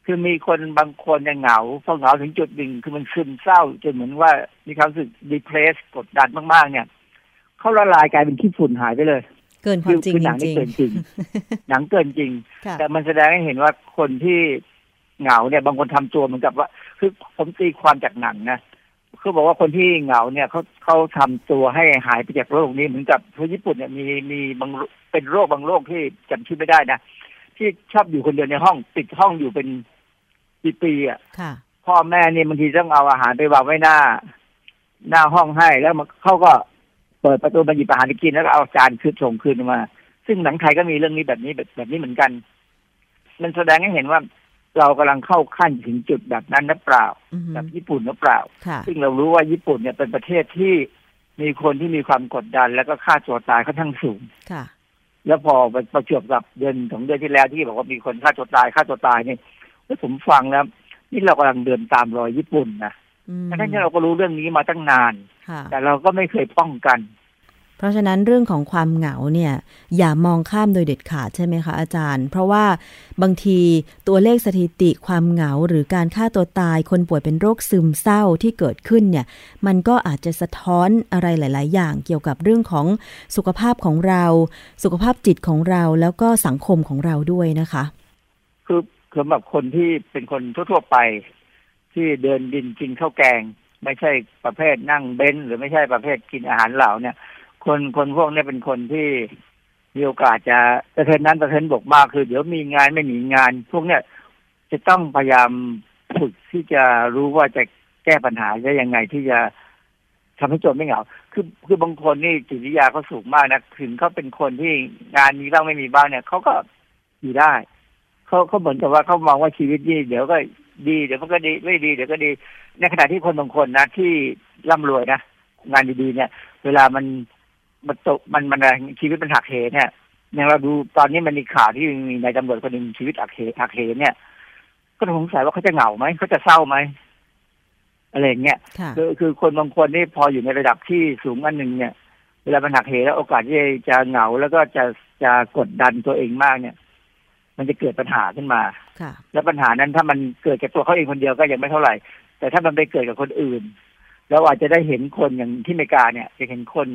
คือมีคนบางคนเนี่ยเหงาพอเหงาถึงจุดหนึ่งคือมันซึมเศร้าจนเหมือนว่ามีความรู้สึก depressed กดดันมากๆเนี่ยเขาละลายกลายเป็นขี้ฝุ่นหายไปเลยเกินความจริงจริงหนังเกินจริงหนังเกินจริงแต่มันแสดงให้เห็นว่าคนที่เหงาเนี่ยบางคนทำตัวเหมือนกับว่าคือผมตีความจากหนังนะคือบอกว่าคนที่เหงาเนี่ยเขาเขาทำตัวให้หายไปจากโรคนี้เหมือนกับคนญี่ปุ่นเนี่ยมีมีบางเป็นโรคบางโรคที่จำชื่อไม่ได้นะที่ชอบอยู่คนเดียวในห้องปิดห้องอยู่เป็นปีๆอ่ะพ่อแม่เนี่ยบางทีต้องเอาอาหารไปวางไว้หน้าหน้าห้องให้แล้วเขาก็เปิดประตูมาหยิบอาหารกินแล้วเอาจานคืนส่งคืนมาซึ่งหนังไทยก็มีเรื่องนี้แบบนี้แบบแบบนี้เหมือนกันมันแสดงให้เห็นว่าเรากำลังเข้าขั้นถึงจุดแบบนั้นหรือเปล่าแบบญี่ปุ่นหรือเปล่าซึ่งเรารู้ว่าญี่ปุ่นเนี่ยเป็นประเทศที่มีคนที่มีความกดดันแล้วก็ฆ่าตัวตายค่อนข้างสูงแล้วพอประจวบกับเดือนของเดือนที่แล้วที่บอกว่ามีคนฆ่าตัวตายฆ่าตัวตายเนี่ยแล้วผมฟังแล้วนี่เรากำลังเดินตามรอยญี่ปุ่นนะทั้งที่เราก็รู้เรื่องนี้มาตั้งนานแต่เราก็ไม่เคยป้องกันเพราะฉะนั้นเรื่องของความเหงาเนี่ยอย่ามองข้ามโดยเด็ดขาดใช่ไหมคะอาจารย์เพราะว่าบางทีตัวเลขสถิติความเหงาหรือการฆ่าตัวตายคนป่วยเป็นโรคซึมเศร้าที่เกิดขึ้นเนี่ยมันก็อาจจะสะท้อนอะไรหลายๆอย่างเกี่ยวกับเรื่องของสุขภาพของเราสุขภาพจิตของเราแล้วก็สังคมของเราด้วยนะคะคือสำหรับคนที่เป็นคนทั่วๆไปที่เดินดินกินข้าวแกงไม่ใช่ประเภทนั่งเบนซ์หรือไม่ใช่ประเภทกินอาหารเหล่าเนี่ยคนคนพวกนี้เป็นคนที่มีโอกาสจะกระเทือนนั้นกระเทือนบกมากคือเดี๋ยวมีงานไม่มีงานพวกเนี้ยจะต้องพยายามฝึกที่จะรู้ว่าจะแก้ปัญหาได้ยังไงที่จะทำให้จนไม่เหงาคือคือบางคนนี่จิตวิทยาเขาสูงมากนะถึงเขาเป็นคนที่งานมีบ้างไม่มีบ้างเนี่ยเขาก็อยู่ได้เขาเขาเหมือนกับว่าเขามองว่าชีวิตนี่เดี๋ยวก็ดีเดี๋ยวมันก็ดีไม่ดีเดี๋ยวก็ดีในขณะที่คนบางคนนะที่ร่ำรวยนะงานดีๆเนี่ยเวลามันมันตกมันมันชีวิตมันหักเหเนี่ยอย่างเราดูตอนนี้มันมีข่าวที่มีนายตำรวจคนหนึ่งชีวิตหักเหหักเหเนี่ยก็สงสัยว่าเขาจะเหงาไหมเขาจะเศร้าไหมอะไรเงี้ยคือคือคนบางคนนี่พออยู่ในระดับที่สูงอันหนึ่งเนี่ยเวลามันหักเหแล้วโอกาสที่จะเหงาแล้วก็จะจะกดดันตัวเองมากเนี่ยมันจะเกิดปัญหาขึ้นมาแล้วปัญหานั้นถ้ามันเกิดกับตัวเขาเองคนเดียวก็ยังไม่เท่าไหร่แต่ถ้ามันไปเกิดกับคนอื่น แล้วอาจจะได้เห็นคนอย่างที่อเมริกาเนี่ยจะเห็นคน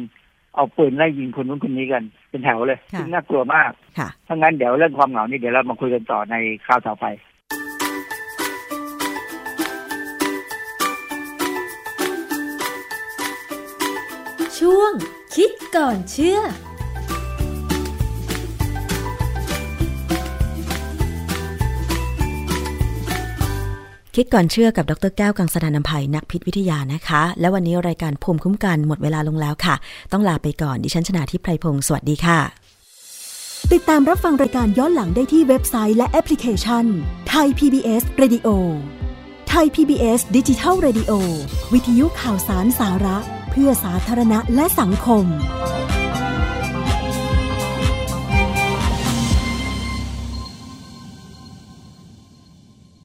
เอาปืนไล่ยิงคนนู้นคนนี้กันเป็นแถวเลยซึ่งน่ากลัวมากถ้างั้นเดี๋ยวเรื่องความเหงานี่เดี๋ยวเรามาคุยกันต่อในข่าวต่อไปช่วงคิดก่อนเชื่อคิดก่อนเชื่อกับดรแก้วกังสดานนภัยนักพิษวิทยานะคะและวันนี้รายการภูมิคุ้มกันหมดเวลาลงแล้วค่ะต้องลาไปก่อนดิฉันชนาธิปไพรพงศ์สวัสดีค่ะติดตามรับฟังรายการย้อนหลังได้ที่เว็บไซต์และแอปพลิเคชัน Thai พี บี เอส Radio Thai พี บี เอส Digital Radio วิทยุข่าวสารสาระเพื่อสาธารณะและสังคม